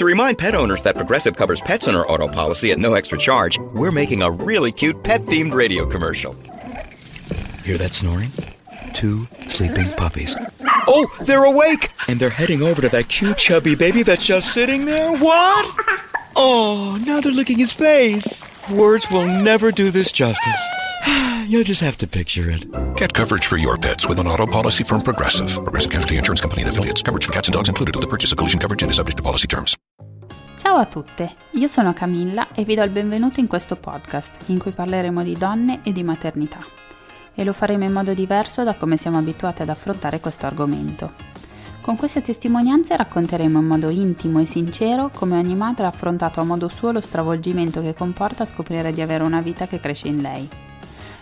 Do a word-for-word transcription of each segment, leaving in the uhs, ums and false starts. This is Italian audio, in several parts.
To remind pet owners that Progressive covers pets on our auto policy at no extra charge, we're making a really cute pet-themed radio commercial. Hear that snoring? Two sleeping puppies. Oh, they're awake! And they're heading over to that cute chubby baby that's just sitting there. What? Oh, now they're licking his face. Words will never do this justice. You'll just have to picture it. Get coverage for your pets with an auto policy from Progressive. Progressive Casualty Insurance Company and Affiliates. Coverage for cats and dogs included with the purchase of collision coverage and is subject to policy terms. Ciao a tutte, io sono Camilla e vi do il benvenuto in questo podcast in cui parleremo di donne e di maternità. E lo faremo in modo diverso da come siamo abituati ad affrontare questo argomento. Con queste testimonianze racconteremo in modo intimo e sincero come ogni madre ha affrontato a modo suo lo stravolgimento che comporta scoprire di avere una vita che cresce in lei.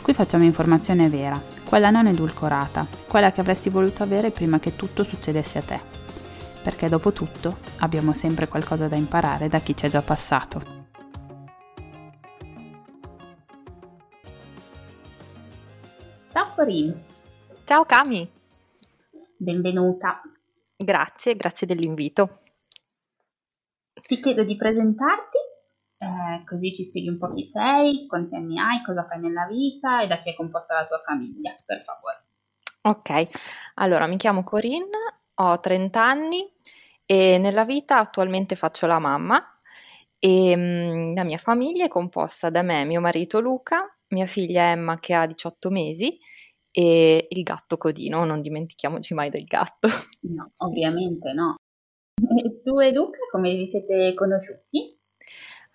Qui facciamo informazione vera, quella non edulcorata, quella che avresti voluto avere prima che tutto succedesse a te. Perché dopo tutto abbiamo sempre qualcosa da imparare da chi c'è già passato. Ciao Corinne. Ciao Cami. Benvenuta. Grazie, grazie dell'invito. Ti chiedo di presentarti. Eh, così ci spieghi un po' chi sei, quanti anni hai, cosa fai nella vita e da chi è composta la tua famiglia, per favore. Ok, allora mi chiamo Corinne, ho trenta anni e nella vita attualmente faccio la mamma e mh, la mia famiglia è composta da me, mio marito Luca, mia figlia Emma che ha diciotto mesi e il gatto Codino, non dimentichiamoci mai del gatto. No, ovviamente no. E tu e Luca come vi siete conosciuti?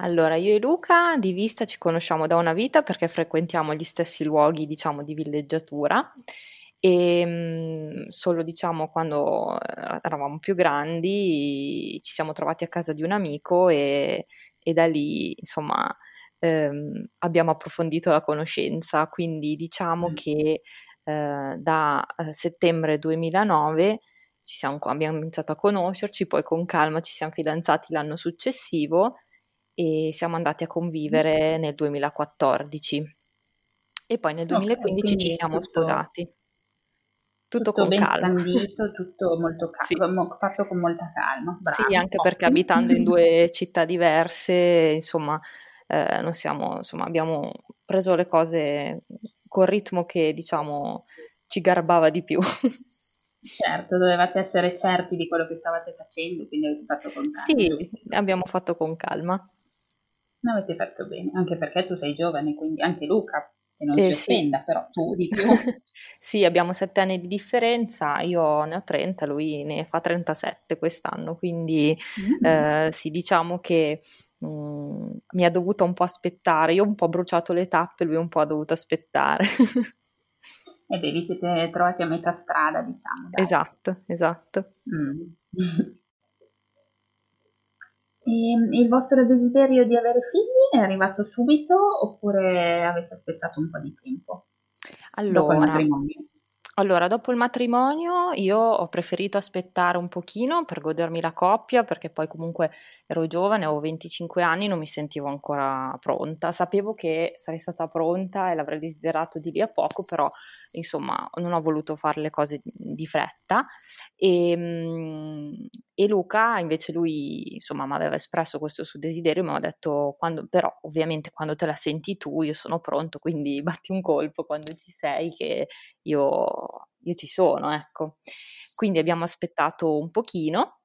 Allora, io e Luca di vista ci conosciamo da una vita perché frequentiamo gli stessi luoghi, diciamo, di villeggiatura e mh, solo, diciamo, quando eravamo più grandi ci siamo trovati a casa di un amico e, e da lì, insomma, ehm, abbiamo approfondito la conoscenza. Quindi diciamo mm. che eh, da settembre duemilanove ci siamo, abbiamo iniziato a conoscerci, poi con calma ci siamo fidanzati l'anno successivo e siamo andati a convivere nel duemilaquattordici e poi nel duemilaquindici okay, ci siamo tutto, sposati tutto, tutto con ben calma scandito, tutto molto calmo, sì. Fatto con molta calma, bravo, sì, anche perché abitando in due città diverse insomma, eh, non siamo, insomma abbiamo preso le cose col ritmo che diciamo ci garbava di più. Certo, dovevate essere certi di quello che stavate facendo, quindi avete fatto con calma. Sì, abbiamo fatto con calma. No, avete fatto bene, anche perché tu sei giovane, quindi anche Luca, che non eh, si sì. offenda, però tu di più. Sì, abbiamo sette anni di differenza, io ne ho trenta, lui ne fa trentasette quest'anno, quindi mm-hmm. eh, sì, diciamo che mh, mi ha dovuto un po' aspettare, io ho un po' bruciato le tappe, lui un po' ha dovuto aspettare. E beh, vi siete trovati a metà strada, diciamo. Dai. Esatto, esatto. Mm. E il vostro desiderio di avere figli è arrivato subito oppure avete aspettato un po' di tempo? Allora, dopo il matrimonio, allora, dopo il matrimonio io ho preferito aspettare un pochino per godermi la coppia, perché poi comunque ero giovane, avevo venticinque anni, non mi sentivo ancora pronta. Sapevo che sarei stata pronta e l'avrei desiderato di lì a poco, però insomma non ho voluto fare le cose di fretta e, e Luca invece lui insomma mi aveva espresso questo suo desiderio, mi aveva detto quando, però ovviamente quando te la senti tu io sono pronto, quindi batti un colpo quando ci sei che io, io ci sono, ecco. Quindi abbiamo aspettato un pochino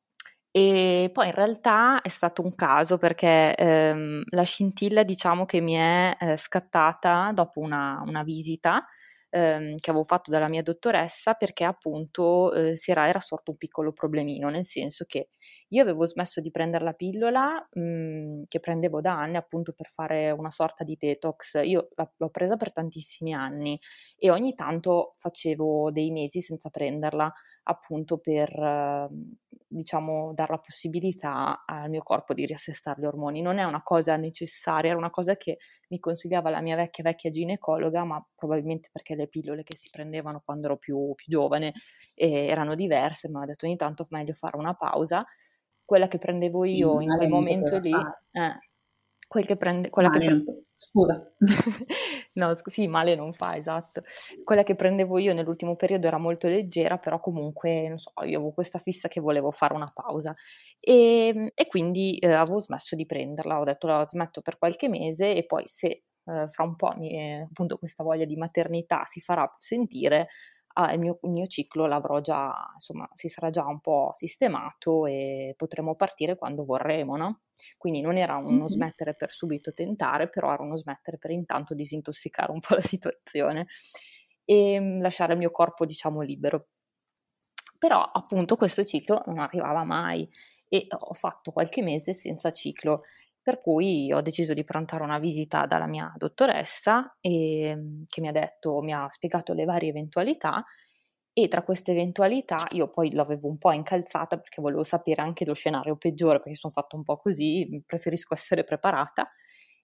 e poi in realtà è stato un caso perché ehm, la scintilla diciamo che mi è eh, scattata dopo una, una visita che avevo fatto dalla mia dottoressa perché appunto eh, si era, era sorto un piccolo problemino, nel senso che io avevo smesso di prendere la pillola mh, che prendevo da anni appunto per fare una sorta di detox. Io la, l'ho presa per tantissimi anni e ogni tanto facevo dei mesi senza prenderla appunto per, diciamo, dare la possibilità al mio corpo di riassestare gli ormoni. Non è una cosa necessaria, era una cosa che mi consigliava la mia vecchia vecchia ginecologa, ma probabilmente perché le pillole che si prendevano quando ero più, più giovane eh, erano diverse, ma ha detto ogni tanto meglio fare una pausa. Quella che prendevo io sì, in quel momento lì, eh, quel che prende, quella male che pre- non... scusa no sc- sì male non fa, esatto, quella che prendevo io nell'ultimo periodo era molto leggera, però comunque non so, io avevo questa fissa che volevo fare una pausa e, e quindi eh, avevo smesso di prenderla, ho detto la smetto per qualche mese e poi se eh, fra un po' mi, appunto questa voglia di maternità si farà sentire, ah, il, mio, il mio ciclo l'avrò già, insomma, si sarà già un po' sistemato e potremo partire quando vorremo, no? Quindi non era uno mm-hmm. smettere per subito tentare, però era uno smettere per intanto disintossicare un po' la situazione e lasciare il mio corpo, diciamo, libero. Però appunto questo ciclo non arrivava mai e ho fatto qualche mese senza ciclo, per cui ho deciso di prenotare una visita dalla mia dottoressa e, che mi ha detto, mi ha spiegato le varie eventualità e tra queste eventualità io poi l'avevo un po' incalzata perché volevo sapere anche lo scenario peggiore, perché sono fatta un po' così, preferisco essere preparata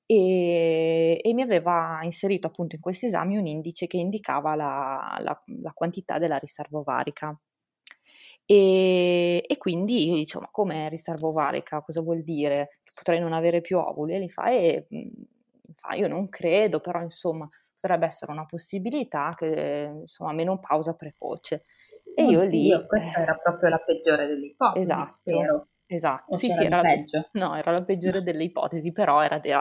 e, e mi aveva inserito appunto in questi esami un indice che indicava la, la, la quantità della riserva ovarica. E, e quindi io dicevo, ma com'è riserva ovarica? Cosa vuol dire? Che potrei non avere più ovuli? E lei fa, eh, fa, io non credo, però insomma potrebbe essere una possibilità, che insomma menopausa precoce. E oddio, io lì... Questa eh, era proprio la peggiore delle ipotesi, esatto, spero. Esatto, sì, sì, era, peggio? No, era la peggiore delle ipotesi, però era, de-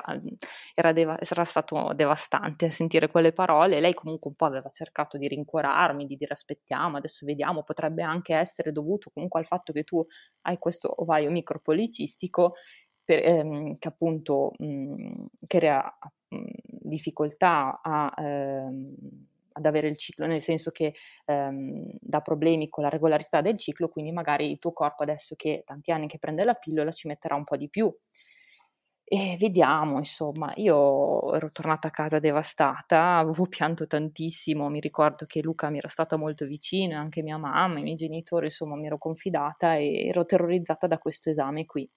era, de- era stato devastante sentire quelle parole. Lei comunque un po' aveva cercato di rincuorarmi, di dire aspettiamo, adesso vediamo, potrebbe anche essere dovuto comunque al fatto che tu hai questo ovaio micropolicistico per, ehm, che appunto mh, crea mh, difficoltà a... Ehm, ad avere il ciclo, nel senso che ehm, dà problemi con la regolarità del ciclo, quindi magari il tuo corpo adesso che tanti anni che prende la pillola ci metterà un po' di più. E vediamo, insomma, io ero tornata a casa devastata, avevo pianto tantissimo, mi ricordo che Luca mi era stata molto vicino, anche mia mamma, i miei genitori, insomma mi ero confidata e ero terrorizzata da questo esame qui.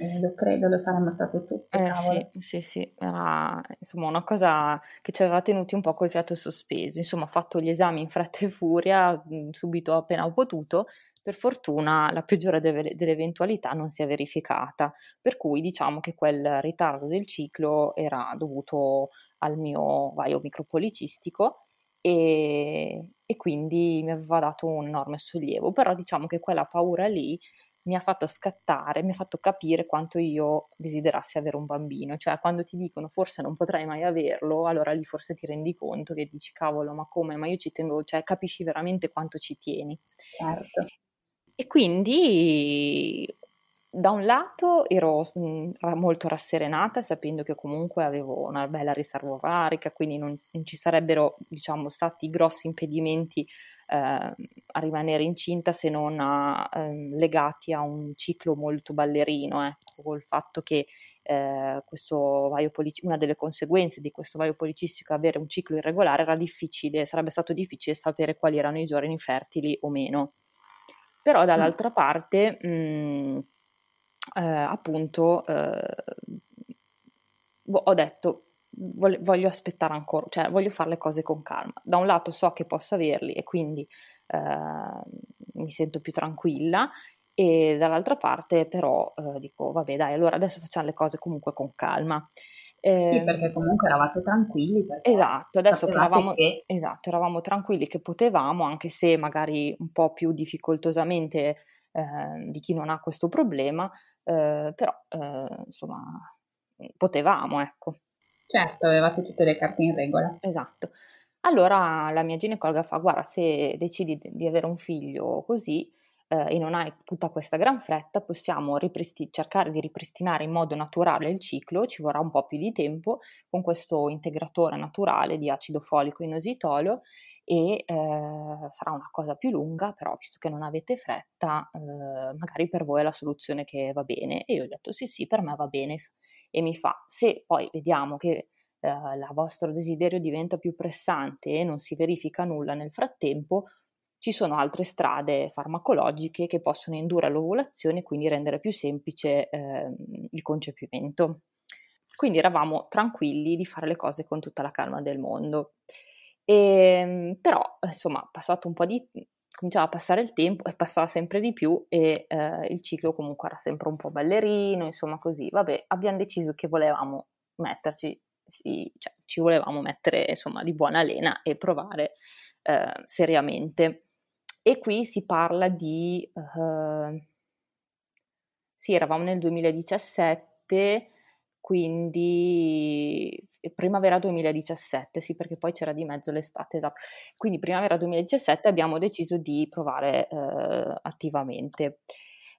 Eh, lo credo, lo saremmo state tutte, eh, cavolo. Sì, sì, sì, era insomma una cosa che ci aveva tenuti un po' col fiato sospeso, insomma ho fatto gli esami in fretta e furia, subito appena ho potuto, per fortuna la peggiore de- delle eventualità non si è verificata, per cui diciamo che quel ritardo del ciclo era dovuto al mio ovaio micropolicistico e, e quindi mi aveva dato un enorme sollievo, però diciamo che quella paura lì mi ha fatto scattare, mi ha fatto capire quanto io desiderassi avere un bambino, cioè quando ti dicono forse non potrai mai averlo, allora lì forse ti rendi conto che dici cavolo ma come, ma io ci tengo, cioè capisci veramente quanto ci tieni. Certo. E quindi da un lato ero molto rasserenata sapendo che comunque avevo una bella riserva ovarica, quindi non, non ci sarebbero diciamo stati grossi impedimenti a rimanere incinta se non a, eh, legati a un ciclo molto ballerino, ecco, col fatto che eh, questo ovaio policistico, una delle conseguenze di questo ovaio policistico è avere un ciclo irregolare, era difficile, sarebbe stato difficile sapere quali erano i giorni fertili o meno. Però dall'altra parte mh, eh, appunto eh, ho detto voglio aspettare ancora, cioè voglio fare le cose con calma. Da un lato so che posso averli e quindi eh, mi sento più tranquilla e dall'altra parte però eh, dico vabbè dai, allora adesso facciamo le cose comunque con calma. Eh, sì, perché comunque eravate tranquilli. Esatto, adesso che eravamo, che... esatto, eravamo tranquilli che potevamo, anche se magari un po' più difficoltosamente eh, di chi non ha questo problema, eh, però eh, insomma potevamo, ecco. Certo, avevate tutte le carte in regola. Esatto. Allora la mia ginecologa fa, guarda, se decidi di avere un figlio così eh, e non hai tutta questa gran fretta, possiamo ripristi- cercare di ripristinare in modo naturale il ciclo, ci vorrà un po' più di tempo, con questo integratore naturale di acido folico inositolo e eh, sarà una cosa più lunga, però visto che non avete fretta, eh, magari per voi è la soluzione che va bene. E io ho detto sì, sì, per me va bene. E mi fa, se poi vediamo che eh, il vostro desiderio diventa più pressante e non si verifica nulla nel frattempo, ci sono altre strade farmacologiche che possono indurre all'ovulazione e quindi rendere più semplice eh, il concepimento. Quindi eravamo tranquilli di fare le cose con tutta la calma del mondo. E, però, insomma, passato un po' di cominciava a passare il tempo e passava sempre di più e eh, il ciclo comunque era sempre un po' ballerino, insomma così. Vabbè, abbiamo deciso che volevamo metterci, sì, cioè, ci volevamo mettere insomma di buona lena e provare eh, seriamente. E qui si parla di... Eh, sì, eravamo nel duemiladiciassette... Quindi primavera duemiladiciassette, sì, perché poi c'era di mezzo l'estate, esatto. Quindi primavera duemiladiciassette abbiamo deciso di provare eh, attivamente.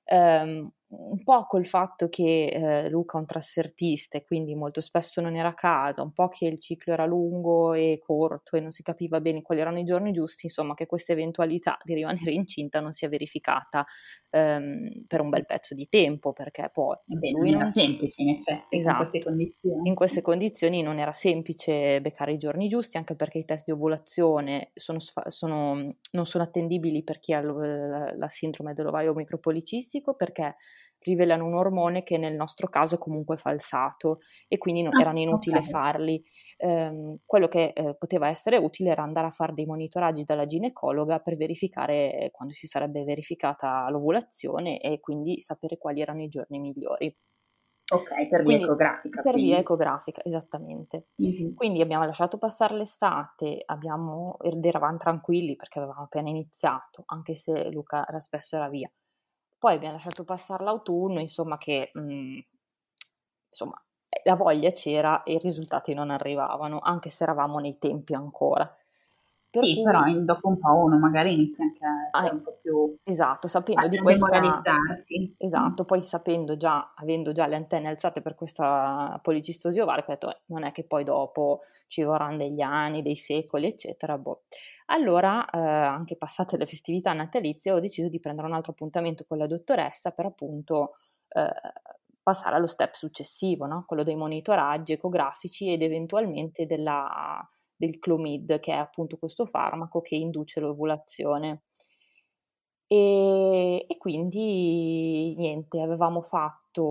Um, un po' col fatto che eh, Luca è un trasfertista e quindi molto spesso non era a casa, un po' che il ciclo era lungo e corto e non si capiva bene quali erano i giorni giusti, insomma che questa eventualità di rimanere incinta non si è verificata um, per un bel pezzo di tempo, perché poi beh, lui non era semplice in effetti, esatto, in queste condizioni. In queste condizioni non era semplice beccare i giorni giusti, anche perché i test di ovulazione sono, sono, non sono attendibili per chi ha la, la sindrome dell'ovaio micropolicistico, perché rivelano un ormone che nel nostro caso è comunque falsato e quindi non, ah, erano inutili, okay, farli. Ehm, quello che eh, poteva essere utile era andare a fare dei monitoraggi dalla ginecologa per verificare quando si sarebbe verificata l'ovulazione e quindi sapere quali erano i giorni migliori. Ok, per via ecografica. Per via ecografica, esattamente. Mm-hmm. Quindi abbiamo lasciato passare l'estate, abbiamo, eravamo tranquilli perché avevamo appena iniziato, anche se Luca era spesso era via. Poi abbiamo lasciato passare l'autunno, insomma che mh, insomma, la voglia c'era e i risultati non arrivavano, anche se eravamo nei tempi ancora. Per sì, cui... però dopo un po' uno magari inizia anche a essere ah, un po' più... Esatto, sapendo di questa... Esatto, mm. Poi sapendo già, avendo già le antenne alzate per questa policistosi ovarica, ho detto, eh, non è che poi dopo ci vorranno degli anni, dei secoli, eccetera, boh. Allora, eh, anche passate le festività natalizie, ho deciso di prendere un altro appuntamento con la dottoressa per appunto... Eh, passare allo step successivo, no? Quello dei monitoraggi ecografici ed eventualmente della... del Clomid, che è appunto questo farmaco che induce l'ovulazione. E, e quindi niente, avevamo fatto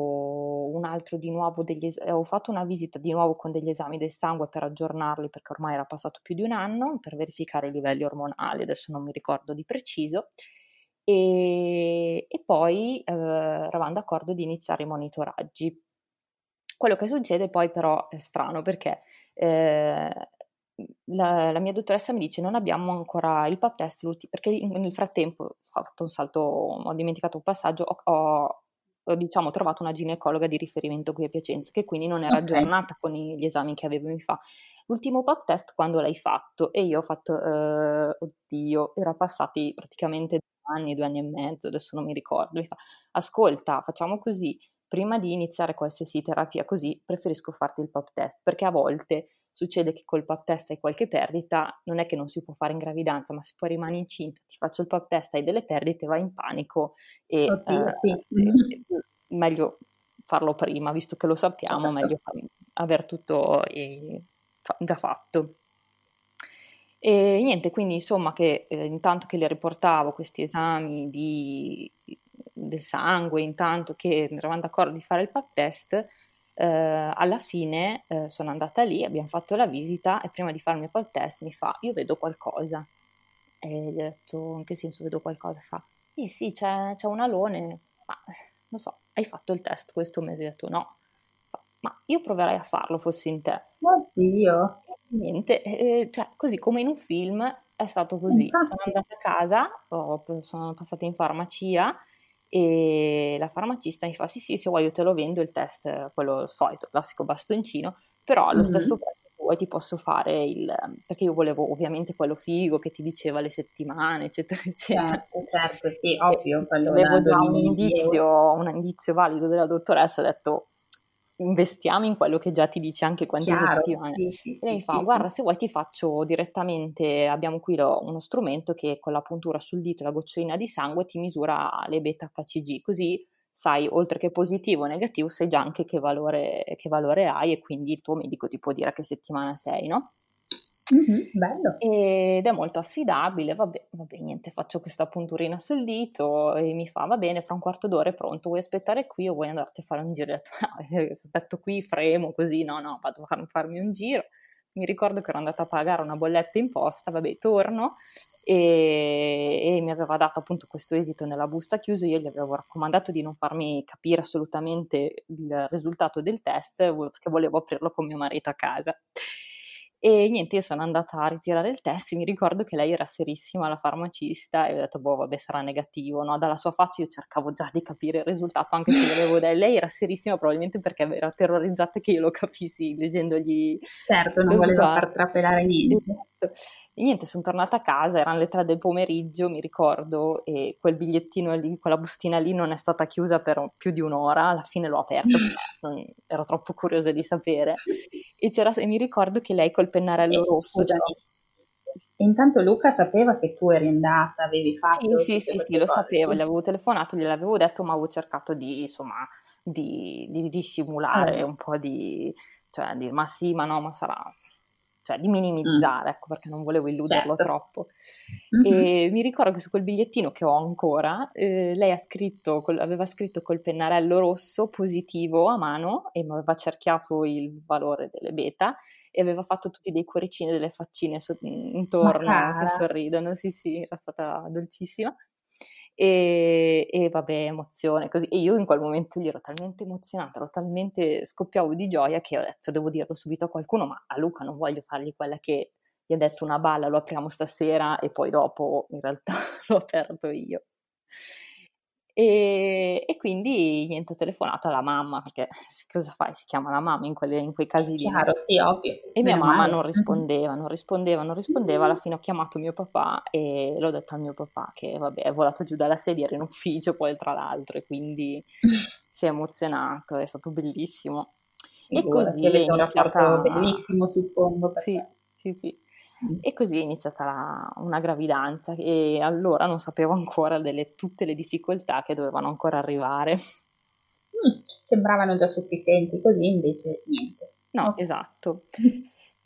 un altro di nuovo, degli es- avevo fatto una visita di nuovo con degli esami del sangue per aggiornarli, perché ormai era passato più di un anno, per verificare i livelli ormonali, adesso non mi ricordo di preciso, e, e poi eh, eravamo d'accordo di iniziare i monitoraggi. Quello che succede poi però è strano, perché eh, La, la mia dottoressa mi dice non abbiamo ancora il pap test, perché nel frattempo ho fatto un salto, ho dimenticato un passaggio, ho, ho, ho diciamo trovato una ginecologa di riferimento qui a Piacenza che quindi non era aggiornata, okay, con i, gli esami che avevo. Mi fa l'ultimo pap test quando l'hai fatto? E io ho fatto eh, oddio, era passati praticamente due anni, due anni e mezzo, adesso non mi ricordo. Mi fa ascolta, facciamo così, prima di iniziare qualsiasi terapia così preferisco farti il pap test, perché a volte succede che col pap test hai qualche perdita, non è che non si può fare in gravidanza, ma se poi rimani incinta, ti faccio il pap test, hai delle perdite, vai in panico e oddio, eh, sì. eh, meglio farlo prima, visto che lo sappiamo, esatto, meglio aver tutto eh, fa- già fatto. E niente, quindi insomma che eh, intanto che le riportavo questi esami di, del sangue, intanto che eravamo d'accordo di fare il pap test, Uh, alla fine uh, sono andata lì, abbiamo fatto la visita e prima di farmi il test mi fa io vedo qualcosa, e gli ho detto in che senso vedo qualcosa? Fa eh sì c'è, c'è un alone. Ma non so, hai fatto il test questo mese? Io ho detto no. Fa, ma io proverei a farlo fossi in te. Oddio, niente, eh, cioè così come in un film è stato così. Infatti. Sono andata a casa, ho, sono passata in farmacia e la farmacista mi fa sì sì, se vuoi io te lo vendo il test, quello solito, classico bastoncino, però allo mm-hmm. stesso prezzo se vuoi ti posso fare il, perché io volevo ovviamente quello figo che ti diceva le settimane eccetera eccetera. Certo, certo, sì, ovvio. Avevo già un indizio, un indizio valido della dottoressa, ho detto investiamo in quello che già ti dice anche quante Chiaro, settimane. Sì, sì, e lei mi fa sì, guarda sì. se vuoi ti faccio direttamente, abbiamo qui lo, uno strumento che con la puntura sul dito e la gocciolina di sangue ti misura le beta H C G, così sai oltre che positivo o negativo sai già anche che valore, che valore hai e quindi il tuo medico ti può dire a che settimana sei, no? Mm-hmm, bello. Ed è molto affidabile. Vabbè, vabbè, niente, faccio questa punturina sul dito e mi fa: va bene, fra un quarto d'ora è pronto, vuoi aspettare qui o vuoi andarti a fare un giro? Io ho detto: no, aspetto qui, fremo così, no no, vado a farmi un giro. Mi ricordo che ero andata a pagare una bolletta in posta, vabbè, torno, e, e mi aveva dato appunto questo esito nella busta chiuso. Io gli avevo raccomandato di non farmi capire assolutamente il risultato del test, perché volevo aprirlo con mio marito a casa. E niente, io sono andata a ritirare il test e mi ricordo che lei era serissima, la farmacista, e ho detto: boh, vabbè, sarà negativo, no? Dalla sua faccia io cercavo già di capire il risultato, anche se volevo dare. Lei era serissima probabilmente perché era terrorizzata che io lo capissi leggendogli. Certo, non voleva far trapelare niente. E niente, sono tornata a casa, erano le tre del pomeriggio, mi ricordo, e quel bigliettino lì, quella bustina lì non è stata chiusa per più di un'ora. Alla fine l'ho aperta, ero troppo curiosa di sapere, e, c'era, e mi ricordo che lei col pennarello e, rosso... Scusami, cioè... intanto Luca sapeva che tu eri andata, avevi fatto... Sì, sì, sì, sì, lo sapevo, gli avevo telefonato, gliel'avevo detto, ma avevo cercato di, insomma, di, di, di simulare ah, un po' di... cioè, di, ma sì, ma no, ma sarà... cioè di minimizzare, mm. ecco, perché non volevo illuderlo certo. troppo. Mm-hmm. E mi ricordo che su quel bigliettino che ho ancora, eh, lei ha scritto, col, aveva scritto col pennarello rosso positivo a mano, e mi aveva cerchiato il valore delle beta, e aveva fatto tutti dei cuoricini, delle faccine so, intorno ah. che sorridono, sì sì, era stata dolcissima. E, e vabbè, emozione così, e io in quel momento lì ero talmente emozionata, ero talmente scoppiavo di gioia che ho detto: devo dirlo subito a qualcuno, ma a Luca non voglio fargli quella che gli ha detto una balla, lo apriamo stasera e poi dopo in realtà l'ho aperto io. E, e quindi niente, ho telefonato alla mamma, perché cosa fai, si chiama la mamma in, quelle, in quei casi lì, chiaro, sì, ovvio. E mia mamma male. non rispondeva non rispondeva, non rispondeva, alla fine ho chiamato mio papà e l'ho detto a mio papà che vabbè, è volato giù dalla sedia, era in ufficio poi tra l'altro, e quindi si è emozionato, è stato bellissimo. E, e così è iniziata... bellissimo, suppongo, perché... sì, sì, sì. E così è iniziata la, una gravidanza, e allora non sapevo ancora delle tutte le difficoltà che dovevano ancora arrivare. Mm, sembravano già sufficienti, così invece niente. No, okay. Esatto.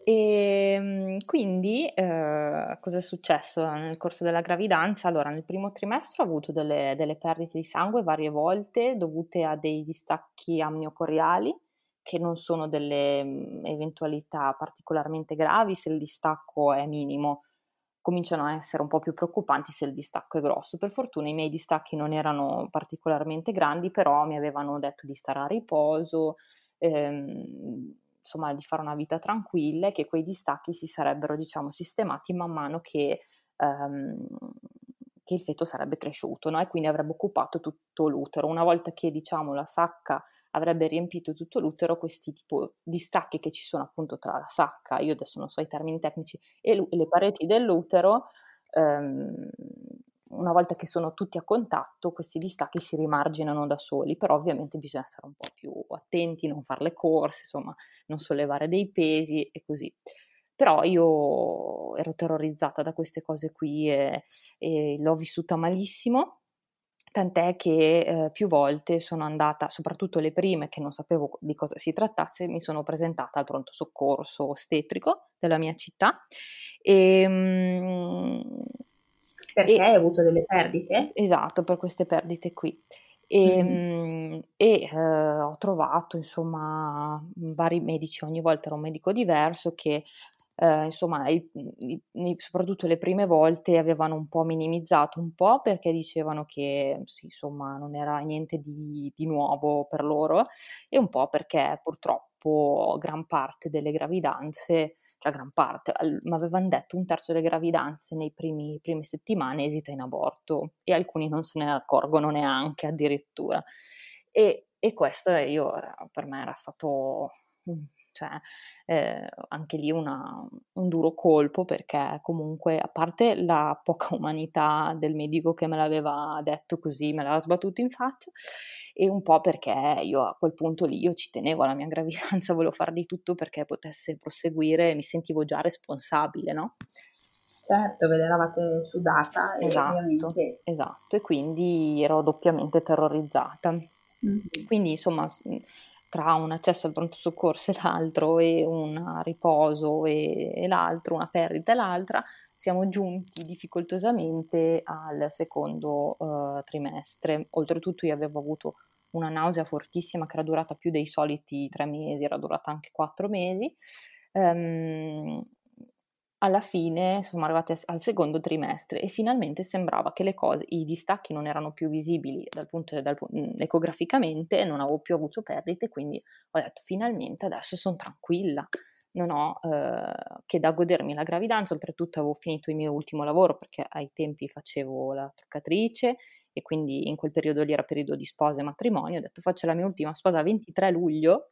E quindi eh, cosa è successo nel corso della gravidanza? Allora, nel primo trimestre ho avuto delle, delle perdite di sangue varie volte dovute a dei distacchi amniocoriali, che non sono delle eventualità particolarmente gravi se il distacco è minimo, cominciano a essere un po' più preoccupanti se il distacco è grosso. Per fortuna i miei distacchi non erano particolarmente grandi, però mi avevano detto di stare a riposo, ehm, insomma di fare una vita tranquilla, e che quei distacchi si sarebbero, diciamo, sistemati man mano che, ehm, che il feto sarebbe cresciuto, no? E quindi avrebbe occupato tutto l'utero. Una volta che, diciamo, la sacca avrebbe riempito tutto l'utero, questi tipo distacchi che ci sono appunto tra la sacca, io adesso non so i termini tecnici, e l- le pareti dell'utero, ehm, una volta che sono tutti a contatto, questi distacchi si rimarginano da soli, però ovviamente bisogna stare un po' più attenti, non fare le corse, insomma, non sollevare dei pesi e così. Però io ero terrorizzata da queste cose qui e, e l'ho vissuta malissimo. Tant'è che eh, più volte sono andata, soprattutto le prime che non sapevo di cosa si trattasse, mi sono presentata al pronto soccorso ostetrico della mia città. E, mh, Perché e, hai avuto delle perdite? Esatto, per queste perdite qui. E, mm-hmm. mh, e eh, ho trovato, insomma, vari medici, ogni volta era un medico diverso che... Uh, insomma, i, i, soprattutto le prime volte avevano un po' minimizzato un po' perché dicevano che sì, insomma, non era niente di, di nuovo per loro, e un po' perché purtroppo gran parte delle gravidanze, cioè gran parte, al, mi avevano detto un terzo delle gravidanze nei primi prime settimane esita in aborto, e alcuni non se ne accorgono neanche addirittura, e, e questo io, per me era stato... cioè eh, anche lì una, un duro colpo, perché comunque, a parte la poca umanità del medico che me l'aveva detto così, me l'aveva sbattuto in faccia, e un po' perché io a quel punto lì io ci tenevo alla mia gravidanza, volevo fare di tutto perché potesse proseguire, mi sentivo già responsabile, no? Certo, ve l'eravate sudata. Esatto, e ovviamente... esatto, e quindi ero doppiamente terrorizzata. Mm-hmm. Quindi insomma... tra un accesso al pronto soccorso e l'altro, e un riposo e, e l'altro, una perdita e l'altra, siamo giunti difficoltosamente al secondo uh, trimestre. Oltretutto io avevo avuto una nausea fortissima che era durata più dei soliti tre mesi, era durata anche quattro mesi. Um, alla fine siamo arrivati al secondo trimestre e finalmente sembrava che le cose, i distacchi non erano più visibili dal punto, dal, ecograficamente, non avevo più avuto perdite, quindi ho detto finalmente adesso sono tranquilla, non ho eh, che da godermi la gravidanza. Oltretutto avevo finito il mio ultimo lavoro perché ai tempi facevo la truccatrice e quindi in quel periodo lì era periodo di sposa e matrimonio, ho detto faccio la mia ultima sposa a ventitré luglio.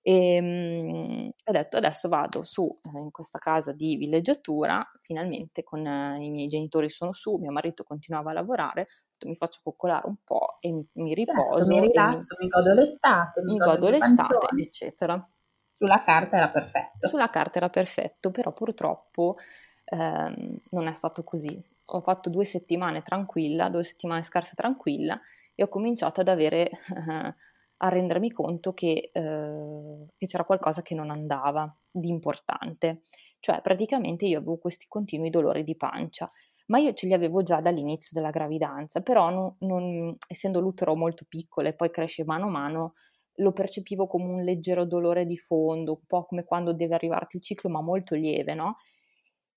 E mh, ho detto adesso vado su eh, in questa casa di villeggiatura, finalmente con eh, i miei genitori sono su, mio marito continuava a lavorare, mi faccio coccolare un po' e mi, mi riposo, certo, mi rilasso, mi, mi godo l'estate, mi, mi godo, godo l'estate, pancione, eccetera. Sulla carta era perfetto. Sulla carta era perfetto, però purtroppo ehm, non è stato così. Ho fatto due settimane tranquilla, due settimane scarse tranquilla e ho cominciato ad avere... Eh, a rendermi conto che, eh, che c'era qualcosa che non andava di importante, cioè praticamente io avevo questi continui dolori di pancia, ma io ce li avevo già dall'inizio della gravidanza, però non, non, essendo l'utero molto piccolo e poi cresce mano a mano, lo percepivo come un leggero dolore di fondo, un po' come quando deve arrivarti il ciclo, ma molto lieve, no?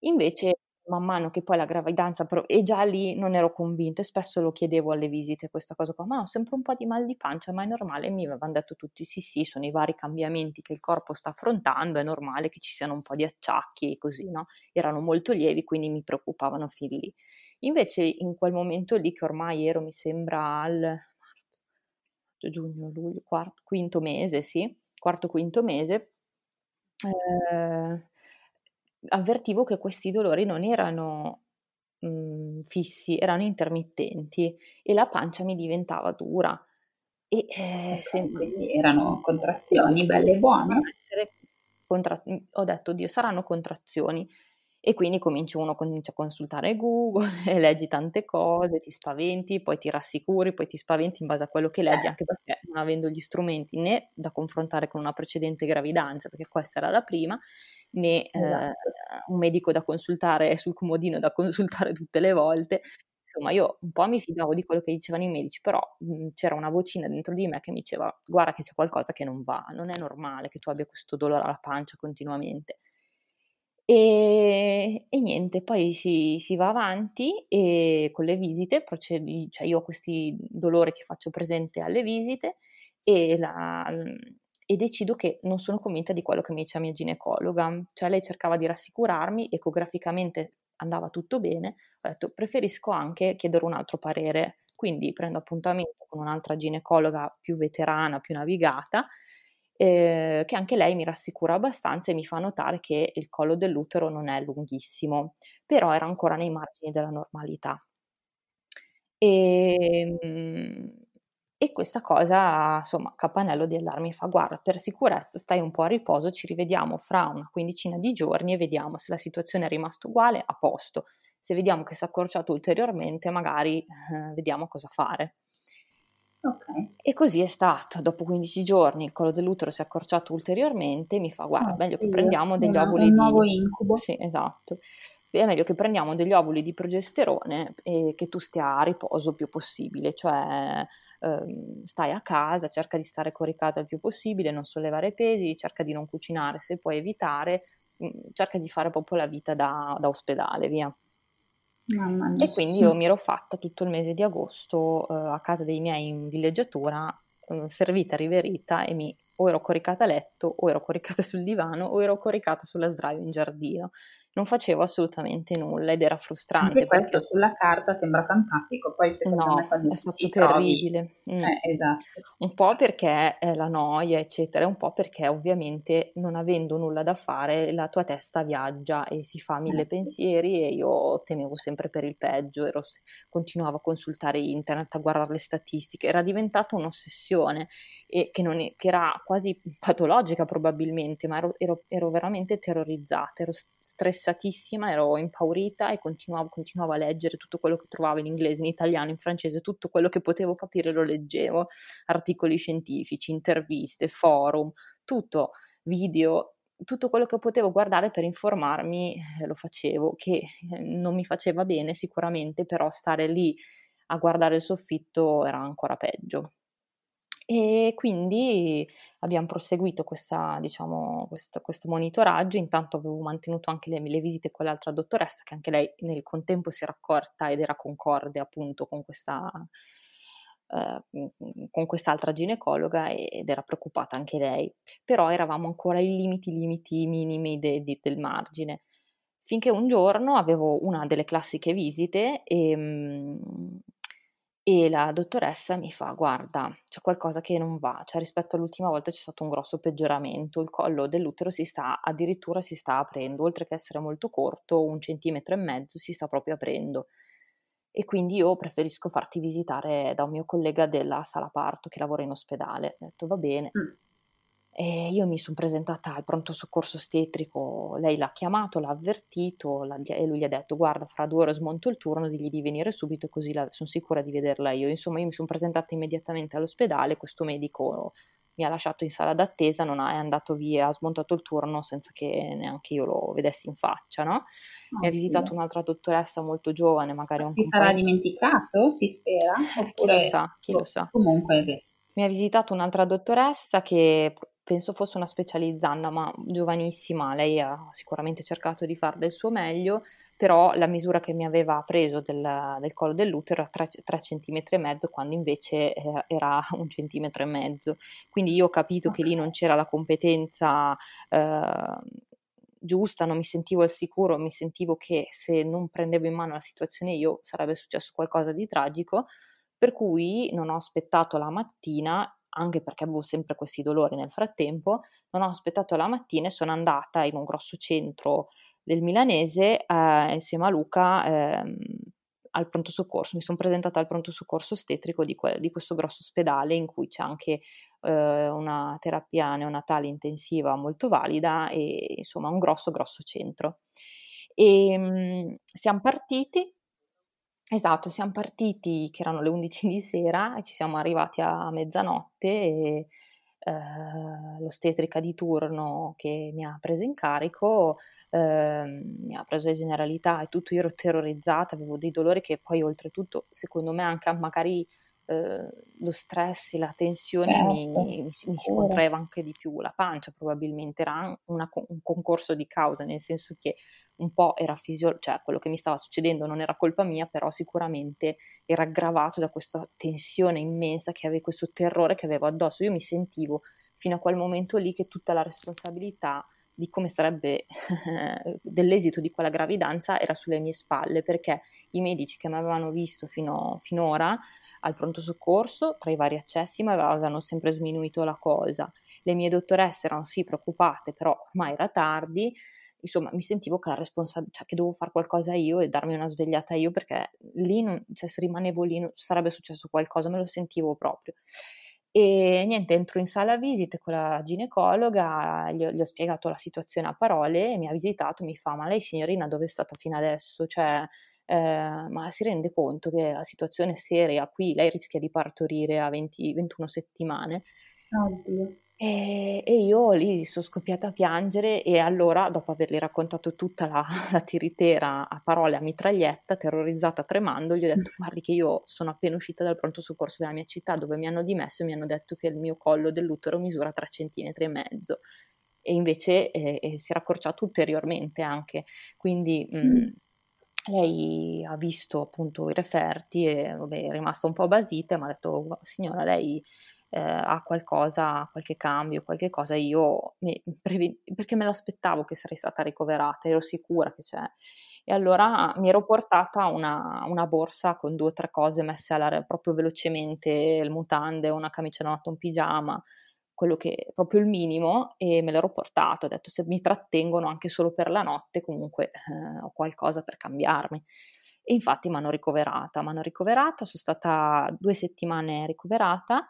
Invece man mano che poi la gravidanza, però, e già lì non ero convinta e spesso lo chiedevo alle visite questa cosa qua, ma ho sempre un po' di mal di pancia, ma è normale? E mi avevano detto tutti sì sì, sono i vari cambiamenti che il corpo sta affrontando, è normale che ci siano un po' di acciacchi e così, no? Erano molto lievi, quindi mi preoccupavano fin lì. Invece in quel momento lì, che ormai ero mi sembra al marzo, giugno, luglio, quarto, quinto mese, sì, quarto quinto mese, eh, avvertivo che questi dolori non erano mh, fissi, erano intermittenti e la pancia mi diventava dura. E eh, sempre... Quindi erano contrazioni belle e buone. Contra... Ho detto, Dio, saranno contrazioni. E quindi comincia uno comincia a consultare Google, e leggi tante cose, ti spaventi, poi ti rassicuri, poi ti spaventi in base a quello che leggi, anche perché non avendo gli strumenti né da confrontare con una precedente gravidanza, perché questa era la prima, né esatto. eh, un medico da consultare sul comodino da consultare tutte le volte, insomma io un po' mi fidavo di quello che dicevano i medici, però mh, c'era una vocina dentro di me che mi diceva guarda che c'è qualcosa che non va, non è normale che tu abbia questo dolore alla pancia continuamente. E, e niente, poi si, si va avanti e con le visite procedi, cioè io ho questi dolori che faccio presente alle visite e, la, e decido che non sono convinta di quello che mi dice la mia ginecologa, cioè lei cercava di rassicurarmi, ecograficamente andava tutto bene, ho detto preferisco anche chiedere un altro parere, quindi prendo appuntamento con un'altra ginecologa più veterana, più navigata, Eh, che anche lei mi rassicura abbastanza e mi fa notare che il collo dell'utero non è lunghissimo, però era ancora nei margini della normalità. E, e questa cosa, insomma, campanello di allarme, mi fa guarda, per sicurezza stai un po' a riposo, ci rivediamo fra una quindicina di giorni e vediamo se la situazione è rimasta uguale, a posto. Se vediamo che si è accorciato ulteriormente, magari eh, vediamo cosa fare. Okay. E così è stato, dopo quindici giorni il collo dell'utero si è accorciato ulteriormente, mi fa guarda, oh, meglio sì, che prendiamo degli no, ovuli un nuovo di incubo. Sì, esatto. È meglio che prendiamo degli ovuli di progesterone e che tu stia a riposo più possibile, cioè ehm, stai a casa, cerca di stare coricata il più possibile, non sollevare pesi, cerca di non cucinare se puoi evitare, mh, cerca di fare proprio la vita da, da ospedale, via. Mamma mia. E quindi io mi ero fatta tutto il mese di agosto eh, a casa dei miei in villeggiatura, eh, servita, riverita, e mi o ero coricata a letto, o ero coricata sul divano, o ero coricata sulla sdraio in giardino. Non facevo assolutamente nulla ed era frustrante. Perché questo sulla carta sembra fantastico, poi c'è no, è stato terribile. Mm. Eh, esatto. Un po' perché eh, la noia, eccetera, un po' perché ovviamente non avendo nulla da fare la tua testa viaggia e si fa mille eh. pensieri, e io temevo sempre per il peggio, ero, continuavo a consultare internet, a guardare le statistiche, era diventata un'ossessione e che, non è, che era quasi patologica probabilmente, ma ero, ero, ero veramente terrorizzata, ero stressatissima, ero impaurita e continuavo, continuavo a leggere tutto quello che trovavo in inglese, in italiano, in francese, tutto quello che potevo capire lo leggevo, articoli scientifici, interviste, forum, tutto, video, tutto quello che potevo guardare per informarmi eh, lo facevo, che non mi faceva bene sicuramente, però stare lì a guardare il soffitto era ancora peggio. E quindi abbiamo proseguito questa, diciamo, questo, questo monitoraggio. Intanto avevo mantenuto anche le, le visite con l'altra dottoressa, che anche lei nel contempo si era accorta ed era concorde appunto con questa, eh, con quest'altra ginecologa, ed era preoccupata anche lei. Però eravamo ancora ai limiti, limiti minimi de, de, del margine. Finché un giorno avevo una delle classiche visite e... Mh, E la dottoressa mi fa: guarda, c'è qualcosa che non va, cioè rispetto all'ultima volta c'è stato un grosso peggioramento, il collo dell'utero si sta, addirittura si sta aprendo, oltre che essere molto corto, un centimetro e mezzo, si sta proprio aprendo. E quindi io preferisco farti visitare da un mio collega della sala parto che lavora in ospedale. Ho detto va bene. Mm. E io mi sono presentata al pronto soccorso ostetrico, lei l'ha chiamato, l'ha avvertito l'ha, e lui gli ha detto: guarda, fra due ore smonto il turno, digli di venire subito così la, sono sicura di vederla io. Insomma, io mi sono presentata immediatamente all'ospedale, questo medico mi ha lasciato in sala d'attesa, non ha, è andato via, ha smontato il turno senza che neanche io lo vedessi in faccia, no? Ah, mi ha visitato sì. Un'altra dottoressa molto giovane, magari un si compagno. Sarà dimenticato, si spera? Oppure... Chi lo sa, chi lo sa. Comunque mi ha visitato un'altra dottoressa che... penso fosse una specializzanda, ma giovanissima, lei ha sicuramente cercato di far del suo meglio, però la misura che mi aveva preso del, del collo dell'utero era tre centimetri e mezzo, quando invece eh, era un centimetro e mezzo. Quindi io ho capito okay. che lì non c'era la competenza eh, giusta, non mi sentivo al sicuro, mi sentivo che se non prendevo in mano la situazione io sarebbe successo qualcosa di tragico, per cui non ho aspettato la mattina, anche perché avevo sempre questi dolori nel frattempo, non ho aspettato la mattina e sono andata in un grosso centro del milanese eh, insieme a Luca eh, al pronto soccorso. Mi sono presentata al pronto soccorso ostetrico di, que- di questo grosso ospedale, in cui c'è anche eh, una terapia neonatale intensiva molto valida e insomma un grosso grosso centro. E mh, siamo partiti. Esatto, siamo partiti che erano le undici di sera e ci siamo arrivati a mezzanotte e eh, l'ostetrica di turno che mi ha preso in carico eh, mi ha preso le generalità e tutto. Io ero terrorizzata, avevo dei dolori che poi oltretutto secondo me anche magari eh, lo stress e la tensione eh, mi, mi, mi contraeva anche di più la pancia, probabilmente era una, un concorso di cause, nel senso che un po' era fisio, cioè quello che mi stava succedendo non era colpa mia, però sicuramente era aggravato da questa tensione immensa che avevo, questo terrore che avevo addosso. Io mi sentivo fino a quel momento lì che tutta la responsabilità di come sarebbe dell'esito di quella gravidanza era sulle mie spalle, perché i medici che mi avevano visto fino finora al pronto soccorso, tra i vari accessi, mi avevano sempre sminuito la cosa. Le mie dottoresse erano sì preoccupate, però ormai era tardi. Insomma, mi sentivo che la responsabilità, cioè che dovevo fare qualcosa io e darmi una svegliata io, perché lì, non, cioè se rimanevo lì non sarebbe successo qualcosa, me lo sentivo proprio. E niente, entro in sala visite con la ginecologa, gli ho, gli ho spiegato la situazione a parole e mi ha visitato, mi fa: ma lei signorina dove è stata fino adesso? Cioè, eh, ma si rende conto che la situazione è seria, qui lei rischia di partorire a venti, ventuno settimane. Oddio. E io lì sono scoppiata a piangere e allora, dopo avergli raccontato tutta la, la tiritera a parole, a mitraglietta, terrorizzata, tremando, gli ho detto: guardi che io sono appena uscita dal pronto soccorso della mia città, dove mi hanno dimesso e mi hanno detto che il mio collo dell'utero misura tre centimetri e mezzo, e invece eh, si era accorciato ulteriormente anche, quindi... Mm. Lei ha visto appunto i referti e vabbè, è rimasta un po' basita e mi ha detto: signora, lei... Eh, a qualcosa, qualche cambio, qualche cosa. Io mi previ- perché me lo aspettavo che sarei stata ricoverata, ero sicura che c'è. E allora mi ero portata una, una borsa con due o tre cose messe alla, proprio velocemente, mutande, una camicia da notte, un pigiama, quello che proprio il minimo, e me l'ero portato. Ho detto: se mi trattengono anche solo per la notte, comunque eh, ho qualcosa per cambiarmi. E infatti mi hanno ricoverata, mi hanno ricoverata, sono stata due settimane ricoverata.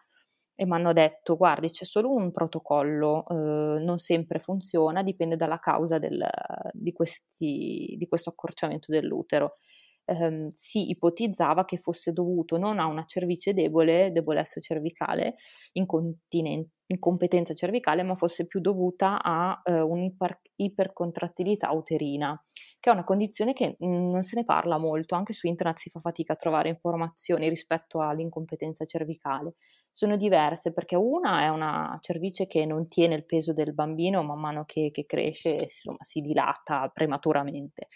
e mi hanno detto: guardi, c'è solo un protocollo, eh, non sempre funziona, dipende dalla causa del, di, questi, di questo accorciamento dell'utero. Eh, si ipotizzava che fosse dovuto non a una cervice debole, debolezza cervicale, incontinenza, incompetenza cervicale, ma fosse più dovuta a eh, un'ipercontrattilità uterina, che è una condizione che mh, non se ne parla molto, anche su internet si fa fatica a trovare informazioni rispetto all'incompetenza cervicale. Sono diverse, perché una è una cervice che non tiene il peso del bambino man mano che, che cresce, insomma, si dilata prematuramente,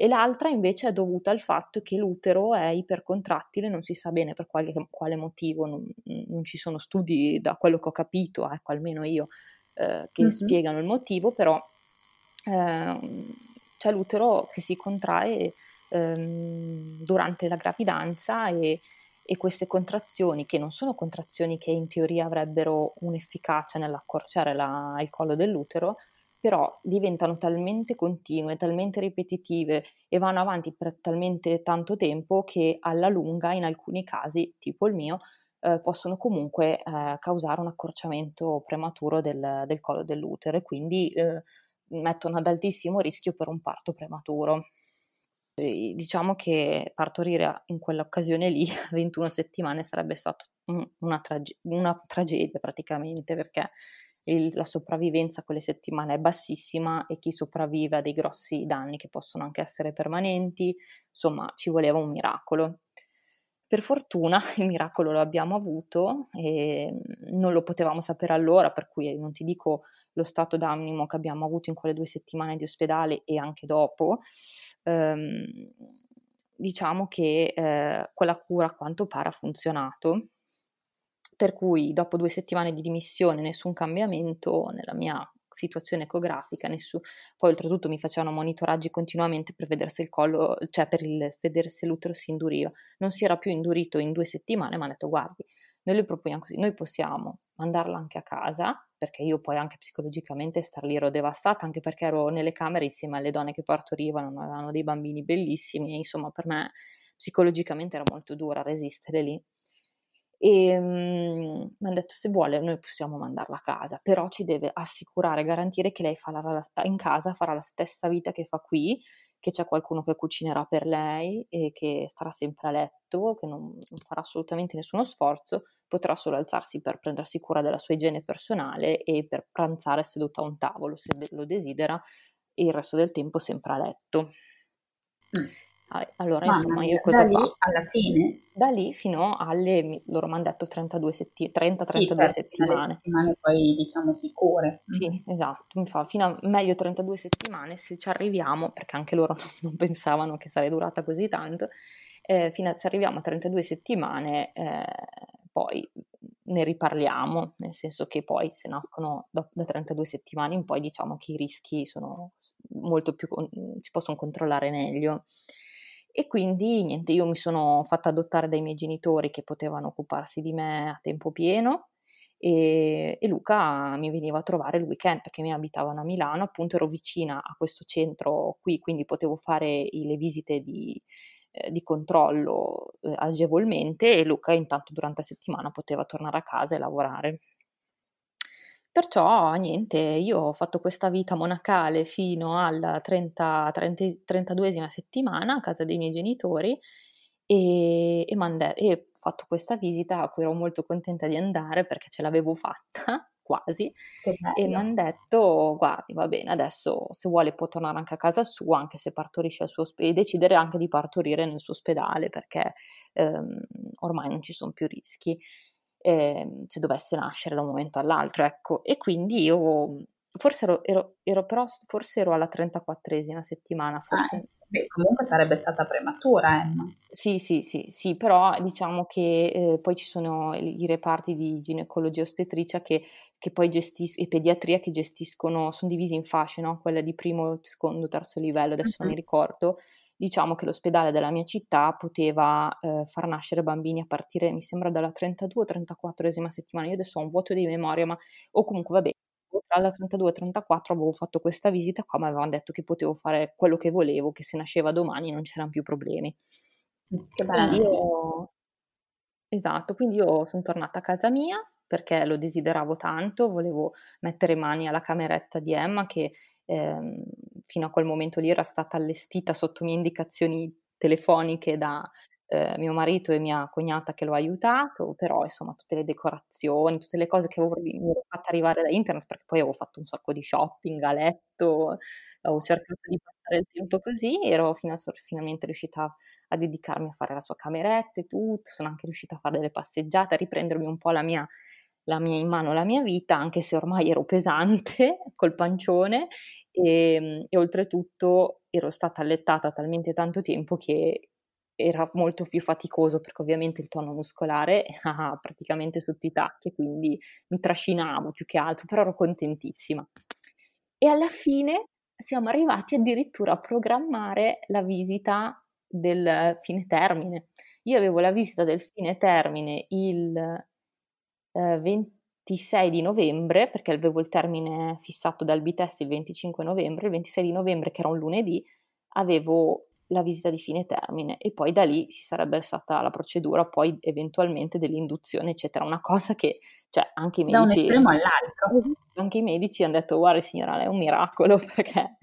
e l'altra invece è dovuta al fatto che l'utero è ipercontrattile, non si sa bene per quale, quale motivo, non, non ci sono studi, da quello che ho capito, ecco, almeno io, eh, che mm-hmm. spiegano il motivo, però eh, c'è l'utero che si contrae eh, durante la gravidanza e, e queste contrazioni, che non sono contrazioni che in teoria avrebbero un'efficacia nell'accorciare la, il collo dell'utero, però diventano talmente continue, talmente ripetitive e vanno avanti per talmente tanto tempo che alla lunga, in alcuni casi, tipo il mio, eh, possono comunque eh, causare un accorciamento prematuro del, del collo dell'utero e quindi eh, mettono ad altissimo rischio per un parto prematuro. E diciamo che partorire in quell'occasione lì a ventuno settimane sarebbe stato una, trage- una tragedia praticamente, perché Il, la sopravvivenza a quelle settimane è bassissima e chi sopravvive ha dei grossi danni che possono anche essere permanenti, insomma ci voleva un miracolo. Per fortuna il miracolo lo abbiamo avuto e non lo potevamo sapere allora, per cui non ti dico lo stato d'animo che abbiamo avuto in quelle due settimane di ospedale e anche dopo. Ehm, diciamo che eh, quella cura a quanto pare ha funzionato, per cui dopo due settimane di dimissione nessun cambiamento nella mia situazione ecografica, nessun... poi oltretutto mi facevano monitoraggi continuamente per vedere se il collo, cioè per il... vedere se l'utero si induriva. Non si era più indurito in due settimane, ma hanno detto: guardi, noi le proponiamo così, noi possiamo mandarla anche a casa, perché io poi anche psicologicamente star lì ero devastata, anche perché ero nelle camere insieme alle donne che partorivano, avevano dei bambini bellissimi, insomma per me psicologicamente era molto dura resistere lì. E um, mi hanno detto: se vuole noi possiamo mandarla a casa, però ci deve assicurare, garantire che lei farà la, in casa farà la stessa vita che fa qui, che c'è qualcuno che cucinerà per lei e che starà sempre a letto, che non, non farà assolutamente nessuno sforzo, potrà solo alzarsi per prendersi cura della sua igiene personale e per pranzare seduta a un tavolo se de- lo desidera, e il resto del tempo sempre a letto. mm. Allora, Mamma insomma, io cosa da fa? Lì, alla fine? Da lì fino alle, loro mi hanno detto, trentadue setti- trenta trentadue sì, certo, settimane. settimane. Poi, diciamo, sicure. Sì, esatto. Mi fa fino a meglio trentadue settimane, se ci arriviamo, perché anche loro non pensavano che sarebbe durata così tanto, eh, fino a se arriviamo a trentadue settimane, eh, poi ne riparliamo, nel senso che poi se nascono da, da trentadue settimane in poi, diciamo che i rischi sono molto più, si possono controllare meglio. E quindi niente, io mi sono fatta adottare dai miei genitori che potevano occuparsi di me a tempo pieno, e, e Luca mi veniva a trovare il weekend, perché mi abitavano a Milano, appunto ero vicina a questo centro qui, quindi potevo fare le visite di, eh, di controllo eh, agevolmente, e Luca intanto durante la settimana poteva tornare a casa e lavorare. Perciò niente, io ho fatto questa vita monacale fino alla trentaduesima settimana a casa dei miei genitori e, e, manda- e ho fatto questa visita a cui ero molto contenta di andare, perché ce l'avevo fatta quasi, e mi hanno detto: guardi, va bene, adesso se vuole può tornare anche a casa sua, anche se partorisce al suo ospedale, e decidere anche di partorire nel suo ospedale, perché ehm, ormai non ci sono più rischi. Eh, se dovesse nascere da un momento all'altro, ecco. E quindi io forse ero, ero, ero però forse ero alla trentaquattresima settimana, forse. Ah, beh, comunque sarebbe stata prematura, Emma. Sì, sì, sì, sì, però diciamo che eh, poi ci sono i reparti di ginecologia e ostetricia che, che poi gestiscono, e pediatria, che gestiscono, sono divisi in fasce, no? Quella di primo, secondo, terzo livello, adesso mm-hmm. non mi ricordo. Diciamo che l'ospedale della mia città poteva eh, far nascere bambini a partire, mi sembra, dalla trentadue o trentaquattresima settimana. Io adesso ho un vuoto di memoria, ma o comunque vabbè, tra la trentadue e trentaquattro avevo fatto questa visita qua, ma avevano detto che potevo fare quello che volevo, che se nasceva domani non c'erano più problemi. Che bello. Quindi io... Esatto, quindi io sono tornata a casa mia, perché lo desideravo tanto, volevo mettere mani alla cameretta di Emma che eh, fino a quel momento lì era stata allestita sotto mie indicazioni telefoniche da eh, mio marito e mia cognata che l'ho aiutato, però insomma tutte le decorazioni, tutte le cose che avevo, mi ero fatta arrivare da internet, perché poi avevo fatto un sacco di shopping a letto, ho cercato di passare il tempo così, ero fino a, finalmente riuscita a a dedicarmi a fare la sua cameretta e tutto, sono anche riuscita a fare delle passeggiate, a riprendermi un po' la mia, la mia in mano la mia vita, anche se ormai ero pesante col pancione e, e oltretutto ero stata allettata talmente tanto tempo che era molto più faticoso, perché ovviamente il tono muscolare era praticamente sotto i tacchi, quindi mi trascinavo più che altro, però ero contentissima. E alla fine siamo arrivati addirittura a programmare la visita del fine termine. Io avevo la visita del fine termine il eh, ventisei di novembre, perché avevo il termine fissato dal bitest il venticinque novembre, il ventisei di novembre, che era un lunedì, avevo la visita di fine termine e poi da lì si sarebbe stata la procedura poi eventualmente dell'induzione eccetera, una cosa che cioè anche i medici da un estremo all'altro. Anche i medici hanno detto guarda signora lei è un miracolo, perché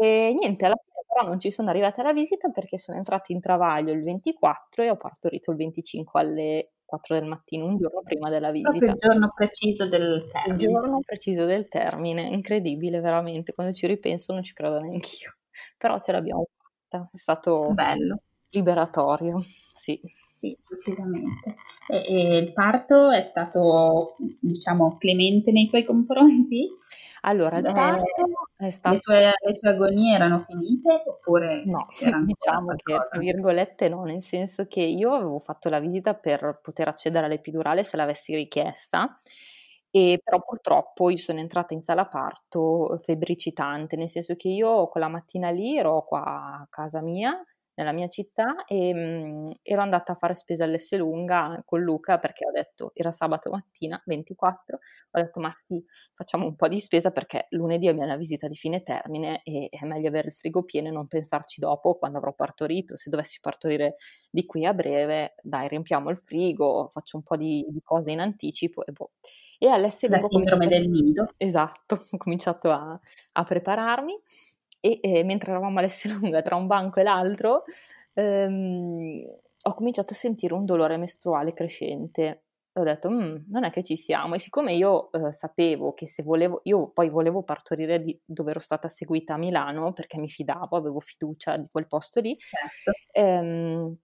e niente, alla fine però non ci sono arrivata alla visita perché sono entrata in travaglio il ventiquattro e ho partorito il venticinque alle quattro del mattino, un giorno prima della visita. Proprio il giorno preciso del termine. Il giorno preciso del termine, incredibile veramente, quando ci ripenso non ci credo neanch'io, però ce l'abbiamo fatta, è stato bello, liberatorio, sì. Sì, decisamente. E, e il parto è stato, diciamo, clemente nei tuoi confronti? Allora, il parto eh, è stato... Le tue, le tue agonie erano finite oppure... No, diciamo che, tra virgolette, no, nel senso che io avevo fatto la visita per poter accedere all'epidurale se l'avessi richiesta, e però purtroppo io sono entrata in sala parto febbricitante, nel senso che io quella mattina lì ero qua a casa mia, nella mia città, e mh, ero andata a fare spesa all'Esselunga con Luca, perché ho detto, era sabato mattina ventiquattro, ho detto ma sì, facciamo un po' di spesa perché lunedì abbiamo la visita di fine termine e è meglio avere il frigo pieno e non pensarci dopo quando avrò partorito, se dovessi partorire di qui a breve, dai riempiamo il frigo, faccio un po' di, di cose in anticipo e boh. E all'Esselunga, la sindrome del nido, esatto, ho cominciato a, a prepararmi. E eh, mentre eravamo all'Esselunga tra un banco e l'altro ehm, ho cominciato a sentire un dolore mestruale crescente, ho detto non è che ci siamo, e siccome io eh, sapevo che se volevo, io poi volevo partorire di, dove ero stata seguita a Milano perché mi fidavo, avevo fiducia di quel posto lì, certo. ehm,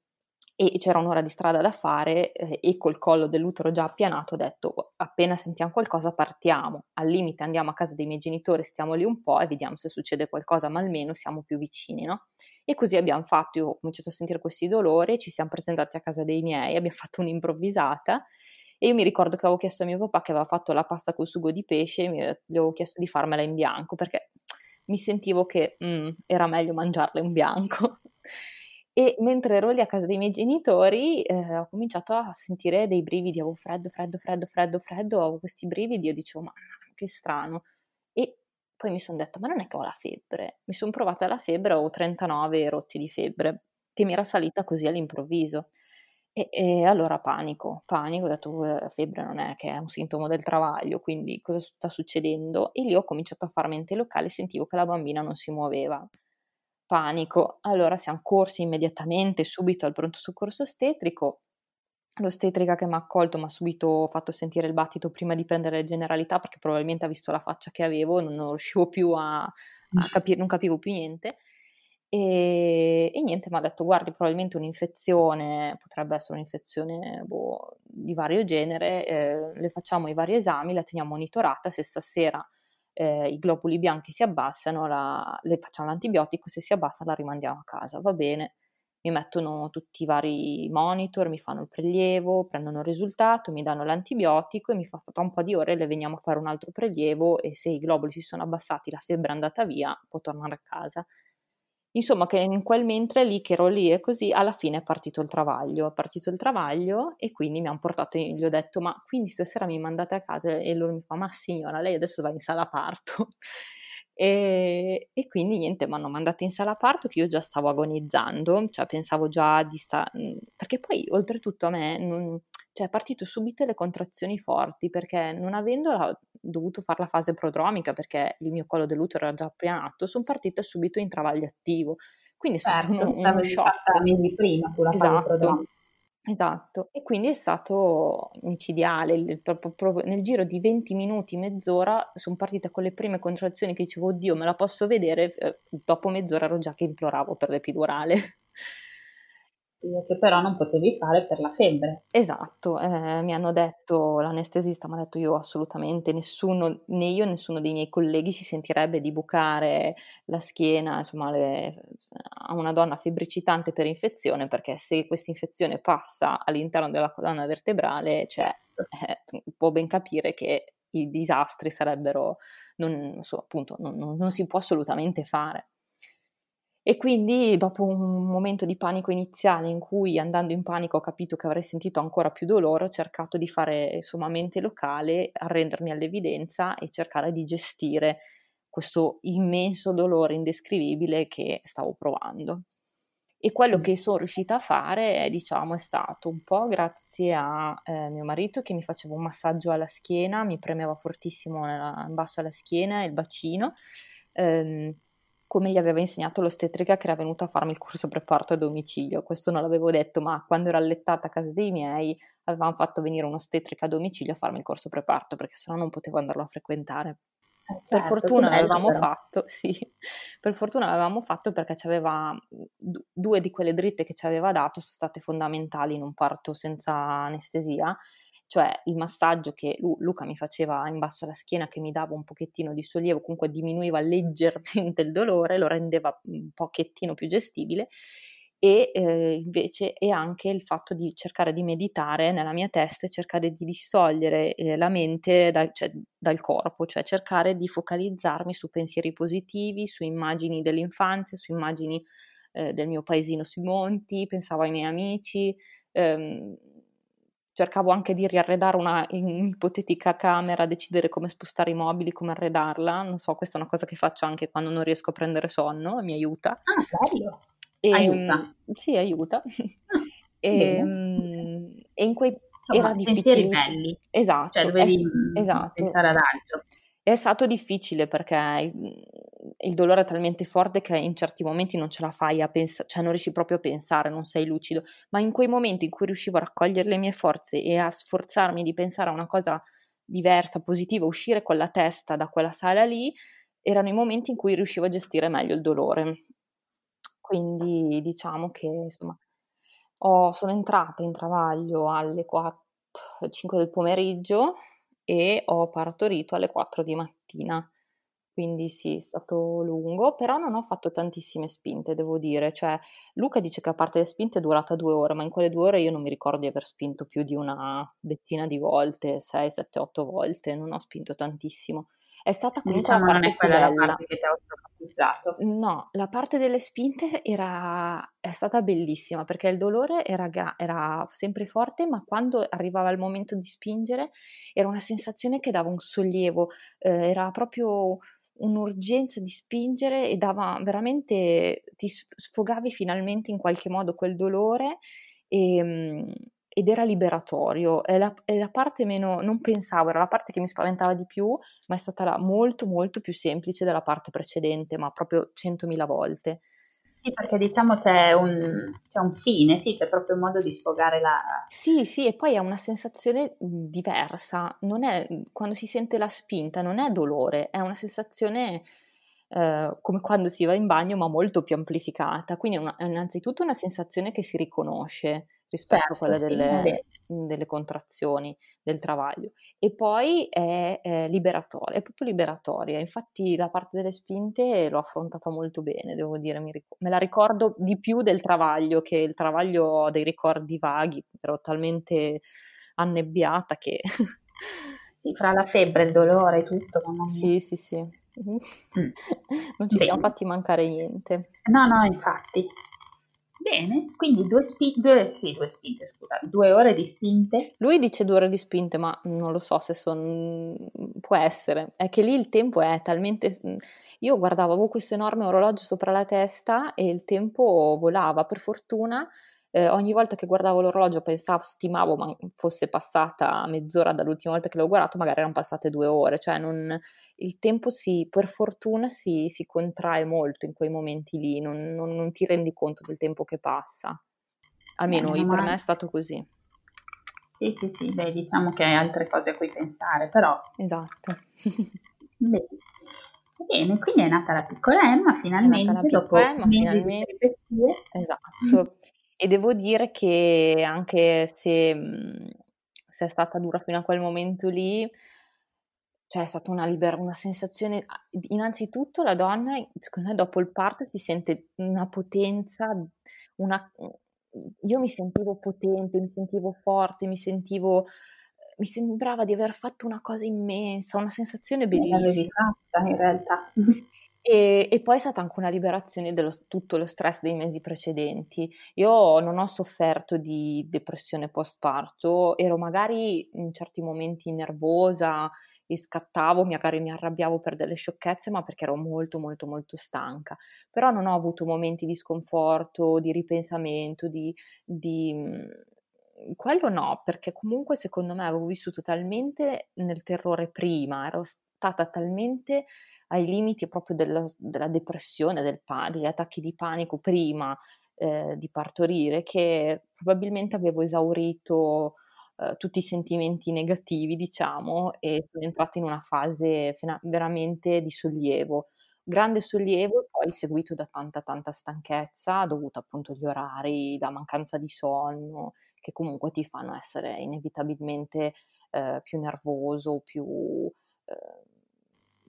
e c'era un'ora di strada da fare eh, e col collo dell'utero già appianato ho detto appena sentiamo qualcosa partiamo, al limite andiamo a casa dei miei genitori, stiamo lì un po' e vediamo se succede qualcosa, ma almeno siamo più vicini, no? E così abbiamo fatto, io ho cominciato a sentire questi dolori, ci siamo presentati a casa dei miei, abbiamo fatto un'improvvisata e io mi ricordo che avevo chiesto a mio papà che aveva fatto la pasta col sugo di pesce e mi avevo chiesto di farmela in bianco perché mi sentivo che mm, era meglio mangiarla in bianco. E mentre ero lì a casa dei miei genitori eh, ho cominciato a sentire dei brividi, avevo freddo, freddo, freddo, freddo, freddo, avevo questi brividi e dicevo ma che strano, e poi mi sono detta ma non è che ho la febbre, mi sono provata la febbre, avevo trentanove rotti di febbre che mi era salita così all'improvviso e, e allora panico, panico, ho detto la febbre non è che è un sintomo del travaglio, quindi cosa sta succedendo? E lì ho cominciato a far mente locale e sentivo che la bambina non si muoveva. Panico, allora siamo corsi immediatamente subito al pronto soccorso ostetrico, l'ostetrica che mi ha accolto mi ha subito fatto sentire il battito prima di prendere le generalità perché probabilmente ha visto la faccia che avevo, non, non riuscivo più a, a capire, non capivo più niente e, e niente, mi ha detto guardi probabilmente un'infezione, potrebbe essere un'infezione boh, di vario genere, eh, le facciamo i vari esami, la teniamo monitorata, se stasera Eh, i globuli bianchi si abbassano, la, le facciamo l'antibiotico, se si abbassa la rimandiamo a casa, va bene, mi mettono tutti i vari monitor, mi fanno il prelievo, prendono il risultato, mi danno l'antibiotico e mi fa un po' di ore le veniamo a fare un altro prelievo e se i globuli si sono abbassati, la febbre è andata via, può tornare a casa. Insomma che in quel mentre lì che ero lì e così alla fine è partito il travaglio, è partito il travaglio e quindi mi hanno portato, gli ho detto ma quindi stasera mi mandate a casa e loro mi fa ma signora lei adesso va in sala parto E, e quindi niente, mi hanno mandato in sala parto, che io già stavo agonizzando, cioè pensavo già di sta... perché poi oltretutto a me non... cioè è partito subito le contrazioni forti, perché non avendo la... dovuto fare la fase prodromica, perché il mio collo dell'utero era già pianato, sono partita subito in travaglio attivo, quindi è certo, stato un, un shock mesi prima sulla esatto. fase prodromica. Esatto, e quindi è stato micidiale, proprio nel giro di venti minuti, mezz'ora, sono partita con le prime contrazioni che dicevo, oddio, me la posso vedere, dopo mezz'ora ero già che imploravo per l'epidurale. Che però non potevi fare per la febbre. Esatto, eh, mi hanno detto, l'anestesista mi ha detto, io assolutamente nessuno, né io nessuno dei miei colleghi si sentirebbe di bucare la schiena, insomma, le, a una donna febbricitante per infezione, perché se questa infezione passa all'interno della colonna vertebrale, cioè, eh, può ben capire che i disastri sarebbero, non so, appunto, non, non, non si può assolutamente fare. E quindi dopo un momento di panico iniziale in cui, andando in panico, ho capito che avrei sentito ancora più dolore, ho cercato di fare sommamente locale, arrendermi all'evidenza e cercare di gestire questo immenso dolore indescrivibile che stavo provando. E quello che sono riuscita a fare, diciamo, è stato un po' grazie a eh, mio marito, che mi faceva un massaggio alla schiena, mi premeva fortissimo in basso alla schiena e il bacino, ehm, come gli aveva insegnato l'ostetrica che era venuta a farmi il corso preparto a domicilio. Questo non l'avevo detto, ma quando ero allettata a casa dei miei avevamo fatto venire un'ostetrica a domicilio a farmi il corso preparto, perché sennò non potevo andarlo a frequentare. Certo, per fortuna l'avevamo però. fatto, sì, per fortuna l'avevamo fatto, perché ci aveva, due di quelle dritte che ci aveva dato sono state fondamentali in un parto senza anestesia, cioè il massaggio che lui, Luca mi faceva in basso alla schiena, che mi dava un pochettino di sollievo, comunque diminuiva leggermente il dolore, lo rendeva un pochettino più gestibile, e eh, invece è anche il fatto di cercare di meditare nella mia testa e cercare di distogliere eh, la mente dal, cioè, dal corpo, cioè cercare di focalizzarmi su pensieri positivi, su immagini dell'infanzia, su immagini eh, del mio paesino sui monti, pensavo ai miei amici, ehm, cercavo anche di riarredare una ipotetica camera, decidere come spostare i mobili, come arredarla, non so, questa è una cosa che faccio anche quando non riesco a prendere sonno, mi aiuta. Ah, bello! E, aiuta. Sì, aiuta. Ah, e, e in quei Insomma, era difficile. Belli. Esatto. Cioè dovevi è, esatto. pensare ad altro. È stato difficile perché il, il dolore è talmente forte che in certi momenti non ce la fai a pensare, cioè non riesci proprio a pensare, non sei lucido, ma in quei momenti in cui riuscivo a raccogliere le mie forze e a sforzarmi di pensare a una cosa diversa, positiva, uscire con la testa da quella sala lì, erano i momenti in cui riuscivo a gestire meglio il dolore. Quindi diciamo che insomma ho, sono entrata in travaglio alle quattro, cinque del pomeriggio e ho partorito alle quattro di mattina, quindi sì, è stato lungo, però non ho fatto tantissime spinte, devo dire, cioè Luca dice che a parte le spinte è durata due ore, ma in quelle due ore io non mi ricordo di aver spinto più di una decina di volte, sei, sette, otto volte, non ho spinto tantissimo. È stata comunque diciamo, non è quella la parte che ti ha automatizzato. No, la parte delle spinte era è stata bellissima, perché il dolore era, era sempre forte, ma quando arrivava il momento di spingere era una sensazione che dava un sollievo, eh, era proprio un'urgenza di spingere e dava veramente, ti sfogavi finalmente in qualche modo quel dolore e... ed era liberatorio, è la, è la parte meno, non pensavo, era la parte che mi spaventava di più, ma è stata la molto molto più semplice della parte precedente, ma proprio centomila volte. Sì, perché diciamo c'è un, c'è un fine, sì, c'è proprio un modo di sfogare la... Sì, sì, e poi è una sensazione diversa, non è, quando si sente la spinta non è dolore, è una sensazione... Uh, come quando si va in bagno, ma molto più amplificata, quindi è, una, è innanzitutto una sensazione che si riconosce rispetto certo, a quella sì, delle, delle contrazioni, del travaglio, e poi è, è liberatoria, è proprio liberatoria, infatti la parte delle spinte l'ho affrontata molto bene, devo dire, mi ric- me la ricordo di più del travaglio, che il travaglio ho dei ricordi vaghi, ero talmente annebbiata che... Sì, fra la febbre, il dolore e tutto. Mamma mia. Sì, sì, sì. Mm. Non ci Bene. Siamo fatti mancare niente. No, no, infatti. Bene, quindi due, spi- due, sì, due spinte, scusa, due ore di spinte. Lui dice due ore di spinte, ma non lo so se sono, può essere, è che lì il tempo è talmente, io guardavo, avevo questo enorme orologio sopra la testa e il tempo volava, per fortuna eh, ogni volta che guardavo l'orologio pensavo, stimavo, ma fosse passata mezz'ora dall'ultima volta che l'ho guardato, magari erano passate due ore, cioè non, il tempo si, per fortuna si, si contrae molto in quei momenti lì, non, non, non ti rendi conto del tempo che passa, almeno eh, per me è stato così. Sì, sì, sì, beh, diciamo che hai altre cose a cui pensare, però... Esatto. Bene. Bene, quindi è nata la piccola Emma, finalmente, la piccola dopo Emma, finalmente. Esatto, mm. E devo dire che anche se, se è stata dura fino a quel momento lì, cioè è stata una, liber- una sensazione, innanzitutto la donna, secondo me dopo il parto si sente una potenza, una... Io mi sentivo potente, mi sentivo forte, mi sentivo, mi sembrava di aver fatto una cosa immensa, una sensazione bellissima. In realtà. E, e poi è stata anche una liberazione dello tutto lo stress dei mesi precedenti. Io non ho sofferto di depressione post-parto, ero magari in certi momenti nervosa e scattavo, magari mi arrabbiavo per delle sciocchezze, ma perché ero molto molto molto stanca. Però non ho avuto momenti di sconforto, di ripensamento, di... di... quello no, perché comunque secondo me avevo vissuto talmente nel terrore prima, ero stata talmente ai limiti proprio della, della depressione, del pan- degli attacchi di panico prima eh, di partorire, che probabilmente avevo esaurito eh, tutti i sentimenti negativi, diciamo, e sono entrata in una fase fena- veramente di sollievo, grande sollievo, poi seguito da tanta tanta stanchezza dovuta appunto agli orari, da mancanza di sonno, che comunque ti fanno essere inevitabilmente eh, più nervoso, più, eh,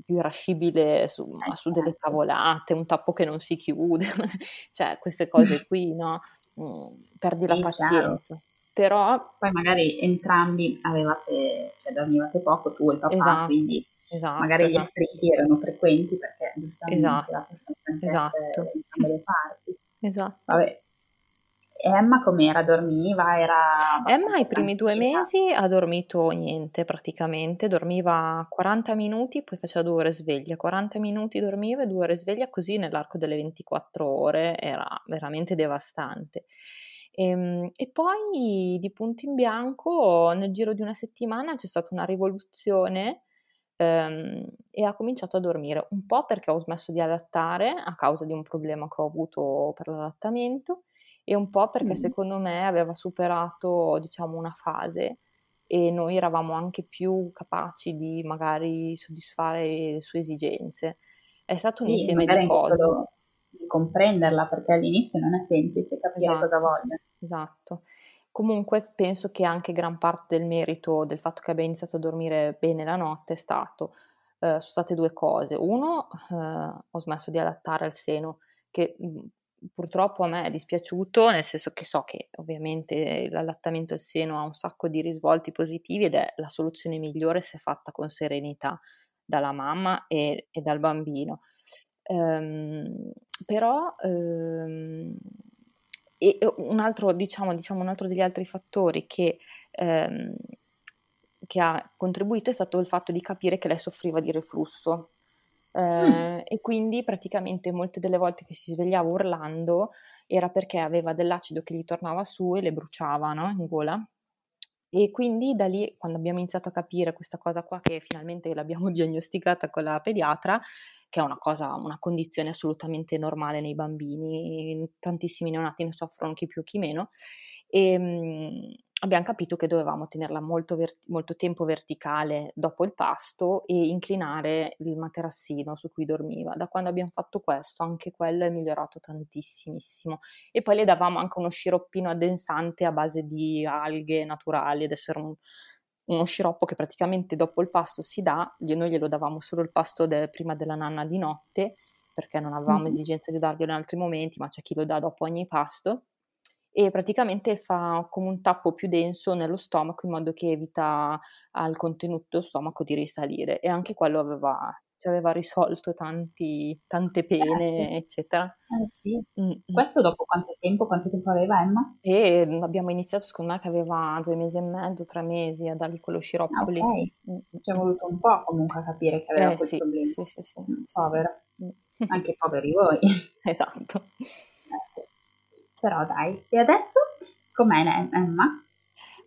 più irascibile su, eh, su delle cavolate, un tappo che non si chiude, cioè queste cose qui, no? Mm, perdi sì, la pazienza. Chiaro. Però poi magari entrambi avevate, cioè dormivate poco, tu e il papà, esatto, quindi esatto, magari esatto. Gli attriti erano frequenti perché giustamente esatto, la persona esatto. È entrambe le parti. Esatto. Vabbè. Emma com'era? Dormiva? Era Emma i primi due mesi ha dormito niente praticamente, dormiva quaranta minuti, poi faceva due ore sveglia, quaranta minuti dormiva e due ore sveglia, così nell'arco delle ventiquattro ore, era veramente devastante. E, e poi di punto in bianco nel giro di una settimana c'è stata una rivoluzione ehm, e ha cominciato a dormire, un po' perché ho smesso di allattare a causa di un problema che ho avuto per l'allattamento, e un po' perché secondo me aveva superato, diciamo, una fase e noi eravamo anche più capaci di magari soddisfare le sue esigenze. È stato un sì, insieme di cose. Di comprenderla, perché all'inizio non è semplice capire esatto, cosa voglia. Esatto. Comunque penso che anche gran parte del merito del fatto che abbia iniziato a dormire bene la notte è stato, eh, sono state due cose. Uno, eh, ho smesso di allattare al seno, che... purtroppo a me è dispiaciuto, nel senso che so che ovviamente l'allattamento al seno ha un sacco di risvolti positivi ed è la soluzione migliore se fatta con serenità dalla mamma e, e dal bambino, ehm, però ehm, e un altro diciamo, diciamo un altro degli altri fattori che, ehm, che ha contribuito è stato il fatto di capire che lei soffriva di reflusso. Eh, mm. E quindi praticamente molte delle volte che si svegliava urlando era perché aveva dell'acido che gli tornava su e le bruciava, no? In gola, e quindi da lì, quando abbiamo iniziato a capire questa cosa qua, che finalmente l'abbiamo diagnosticata con la pediatra, che è una cosa, una condizione assolutamente normale nei bambini, tantissimi neonati ne soffrono chi più chi meno, e mh, abbiamo capito che dovevamo tenerla molto, verti- molto tempo verticale dopo il pasto e inclinare il materassino su cui dormiva. Da quando abbiamo fatto questo, anche quello è migliorato tantissimo. E poi le davamo anche uno sciroppino addensante a base di alghe naturali, adesso era un, uno sciroppo che praticamente dopo il pasto si dà, noi glielo davamo solo il pasto de- prima della nanna di notte, perché non avevamo mm. esigenza di darglielo in altri momenti, ma c'è chi lo dà dopo ogni pasto. e praticamente fa come un tappo più denso nello stomaco in modo che evita al contenuto stomaco di risalire, e anche quello aveva, cioè aveva risolto tanti, tante pene, eh, eccetera. Eh sì. Mm. Questo dopo quanto tempo? Quanto tempo aveva Emma? E abbiamo iniziato, secondo me, che aveva due mesi e mezzo, tre mesi a dargli quello sciroppo lì. Ok, ci è voluto un po' comunque a capire che aveva eh, quel sì, problema. Sì, sì, sì. Povero. Sì. Anche poveri voi. Esatto. Eh. Però dai, e adesso com'è Emma?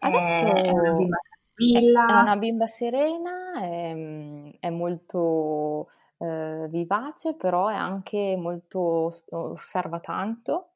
Adesso è una bimba tranquilla. È una bimba serena, è, è molto eh, vivace, però è anche molto, osserva tanto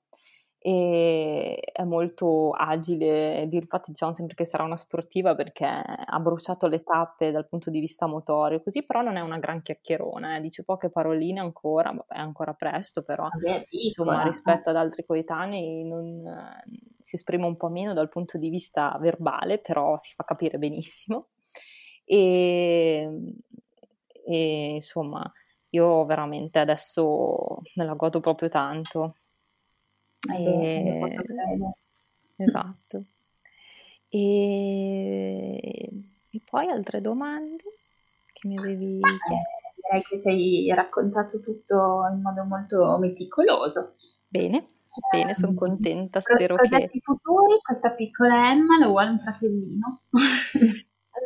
e è molto agile. Infatti diciamo sempre che sarà una sportiva perché ha bruciato le tappe dal punto di vista motorio, così, però non è una gran chiacchierona, eh. Dice poche paroline ancora, è ancora presto, però Vabbè, insomma rispetto ad altri coetanei non, eh, si esprime un po' meno dal punto di vista verbale, però si fa capire benissimo e, e insomma io veramente adesso me la godo proprio tanto. E... esatto. E... e poi altre domande che mi avevi chiesto? Direi che ci hai raccontato tutto in modo molto meticoloso. Bene, bene, sono contenta. Spero che progetti futuri, questa piccola Emma lo vuole un fratellino.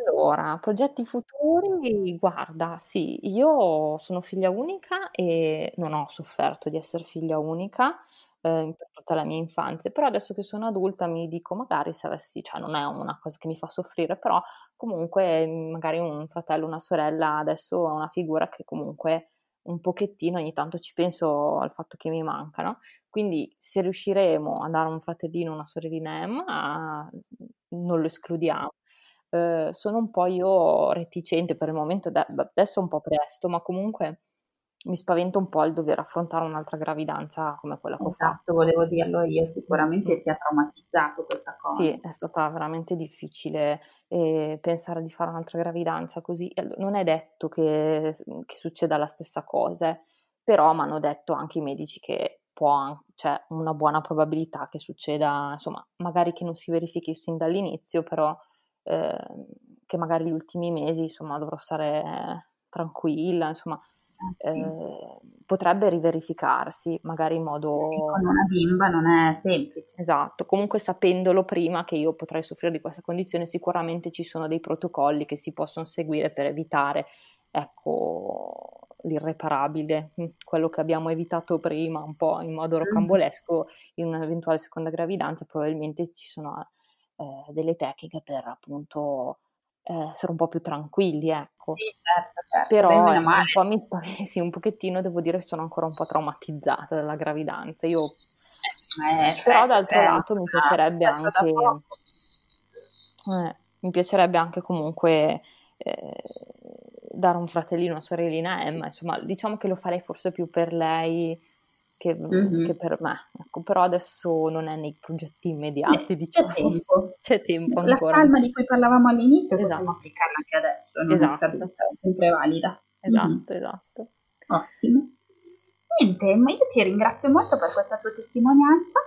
Allora, progetti futuri, guarda, sì, io sono figlia unica e non ho sofferto di essere figlia unica per tutta la mia infanzia, però adesso che sono adulta mi dico magari se avessi, cioè non è una cosa che mi fa soffrire, però comunque magari un fratello, una sorella adesso è una figura che comunque un pochettino ogni tanto ci penso al fatto che mi mancano, quindi se riusciremo a dare un fratellino, una sorellina Emma non lo escludiamo. Eh, sono un po' io reticente per il momento, adesso è un po' presto, ma comunque mi spaventa un po' il dover affrontare un'altra gravidanza come quella che esatto, ho fatto. Volevo dirlo io, sicuramente mm. ti ha traumatizzato questa cosa. Sì, è stata veramente difficile eh, pensare di fare un'altra gravidanza così. Non è detto che, che succeda la stessa cosa, però mi hanno detto anche i medici che può, c'è cioè, una buona probabilità che succeda, insomma, magari che non si verifichi sin dall'inizio, però eh, che magari gli ultimi mesi, insomma, dovrò stare tranquilla, insomma. Eh, potrebbe riverificarsi magari in modo con una bimba non è semplice, esatto, comunque sapendolo prima che io potrei soffrire di questa condizione sicuramente ci sono dei protocolli che si possono seguire per evitare, ecco, l'irreparabile, quello che abbiamo evitato prima un po' in modo rocambolesco in un'eventuale seconda gravidanza. Probabilmente ci sono eh, delle tecniche per appunto essere un po' più tranquilli, ecco. Sì, certo, certo. Però un po' mi spavesi un pochettino, devo dire che sono ancora un po' traumatizzata dalla gravidanza. Io eh, però d'altro eh, lato eh, mi piacerebbe eh, anche eh, mi piacerebbe anche comunque eh, dare un fratellino, una sorellina Emma, insomma, diciamo che lo farei forse più per lei che, mm-hmm. che per me, ecco, però adesso non è nei progetti immediati, eh, diciamo. C'è tempo, c'è tempo ancora. La calma di cui parlavamo all'inizio, esatto, possiamo applicarla anche adesso, non esatto. è, è sempre valida. Esatto, mm-hmm. esatto. Ottimo. Niente, ma io ti ringrazio molto per questa tua testimonianza,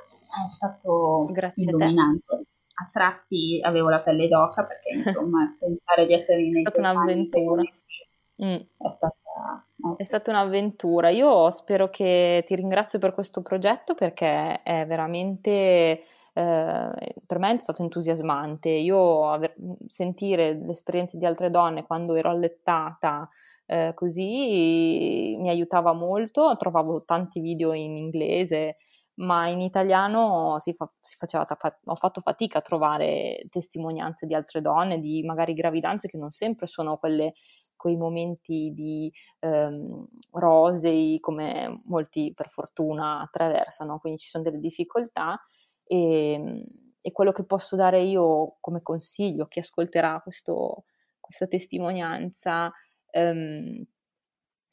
è stato Grazie illuminante. A, te. A tratti avevo la pelle d'oca perché insomma pensare di essere in è stata un'avventura. Mm. È stata È stata un'avventura. Io spero che ti ringrazio per questo progetto perché è veramente eh, per me è stato entusiasmante. Io aver, sentire le esperienze di altre donne quando ero allettata eh, così mi aiutava molto. Trovavo tanti video in inglese, ma in italiano si fa, si faceva ho fatto fatica a trovare testimonianze di altre donne, di magari gravidanze che non sempre sono quelle, quei momenti di ehm, rosei come molti per fortuna attraversano, quindi ci sono delle difficoltà e, e quello che posso dare io come consiglio a chi ascolterà questo, questa testimonianza ehm,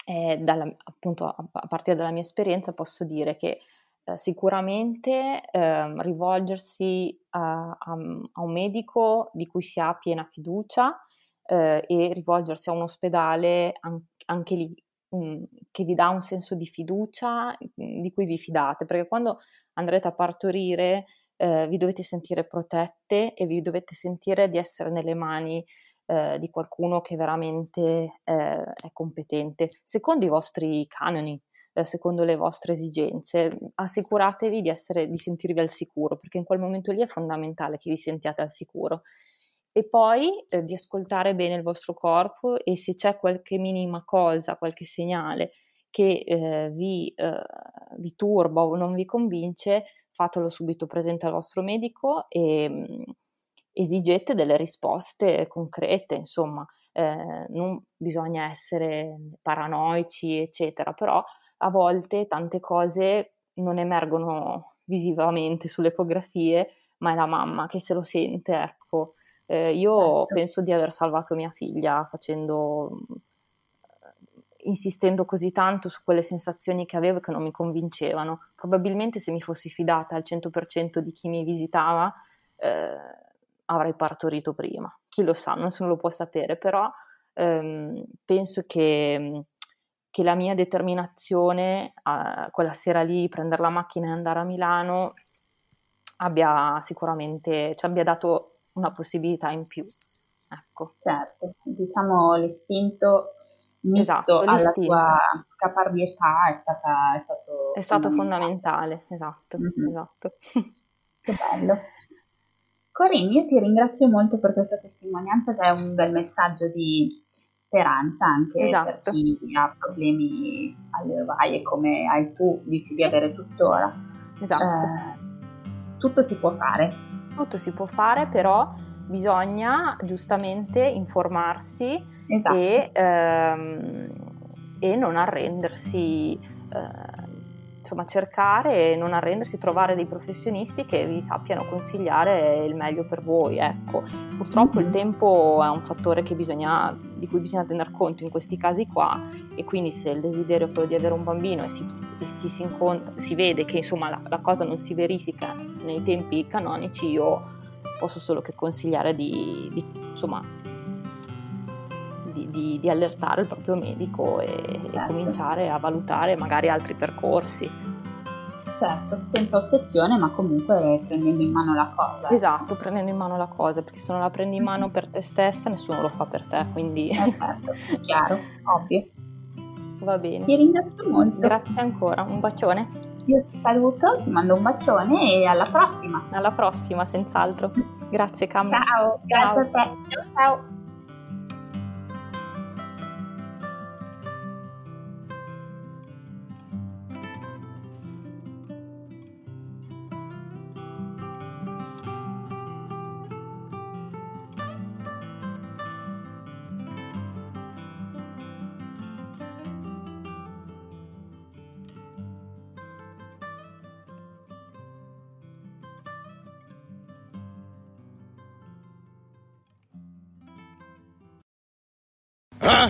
è dalla, appunto a, a partire dalla mia esperienza posso dire che sicuramente ehm, rivolgersi a, a, a un medico di cui si ha piena fiducia eh, e rivolgersi a un ospedale an- anche lì mh, che vi dà un senso di fiducia mh, di cui vi fidate, perché quando andrete a partorire eh, vi dovete sentire protette e vi dovete sentire di essere nelle mani eh, di qualcuno che veramente eh, è competente, secondo i vostri canoni, eh, secondo le vostre esigenze. Assicuratevi di, essere, di sentirvi al sicuro, perché in quel momento lì è fondamentale che vi sentiate al sicuro. E poi eh, di ascoltare bene il vostro corpo, e se c'è qualche minima cosa, qualche segnale che eh, vi, eh, vi turba o non vi convince, fatelo subito presente al vostro medico e mh, esigete delle risposte concrete, insomma, eh, non bisogna essere paranoici, eccetera, però a volte tante cose non emergono visivamente sulle ecografie, ma è la mamma che se lo sente, ecco. Eh, io penso di aver salvato mia figlia facendo, insistendo così tanto su quelle sensazioni che avevo che non mi convincevano. Probabilmente se mi fossi fidata al cento per cento di chi mi visitava eh, avrei partorito prima. Chi lo sa, nessuno lo può sapere, però ehm, penso che, che la mia determinazione a quella sera lì, prendere la macchina e andare a Milano, abbia sicuramente, ci abbia dato una possibilità in più, ecco. Certo, diciamo l'istinto misto, esatto, alla l'istinto. Tua caparbietà è stata è stato, è stato fondamentale, esatto, mm-hmm. esatto. Che bello. Corinne, io ti ringrazio molto per questa testimonianza, che è un bel messaggio di speranza anche, esatto, per chi ha problemi alle ovaie come hai tu, dici sì. di avere tuttora. Esatto. Eh, tutto si può fare. Tutto si può fare, però bisogna giustamente informarsi, esatto, e, ehm, e non arrendersi, eh, insomma cercare e non arrendersi, trovare dei professionisti che vi sappiano consigliare il meglio per voi, ecco. Purtroppo mm-hmm. il tempo è un fattore che bisogna, di cui bisogna tener conto in questi casi qua, e quindi se il desiderio è quello di avere un bambino e si, e si, si, incontra, si vede che insomma la, la cosa non si verifica nei tempi canonici, io posso solo che consigliare di, di insomma di, di, di allertare il proprio medico e, certo. e cominciare a valutare magari altri percorsi, certo, senza ossessione, ma comunque prendendo in mano la cosa, esatto, prendendo in mano la cosa, perché se non la prendi in mano per te stessa nessuno lo fa per te, quindi eh certo, chiaro, ovvio. Va bene, ti ringrazio molto, grazie ancora, un bacione. Io ti saluto, ti mando un bacione e alla prossima. Alla prossima, senz'altro. Grazie Camilla. Ciao, grazie ciao. A te. Ciao, ciao. I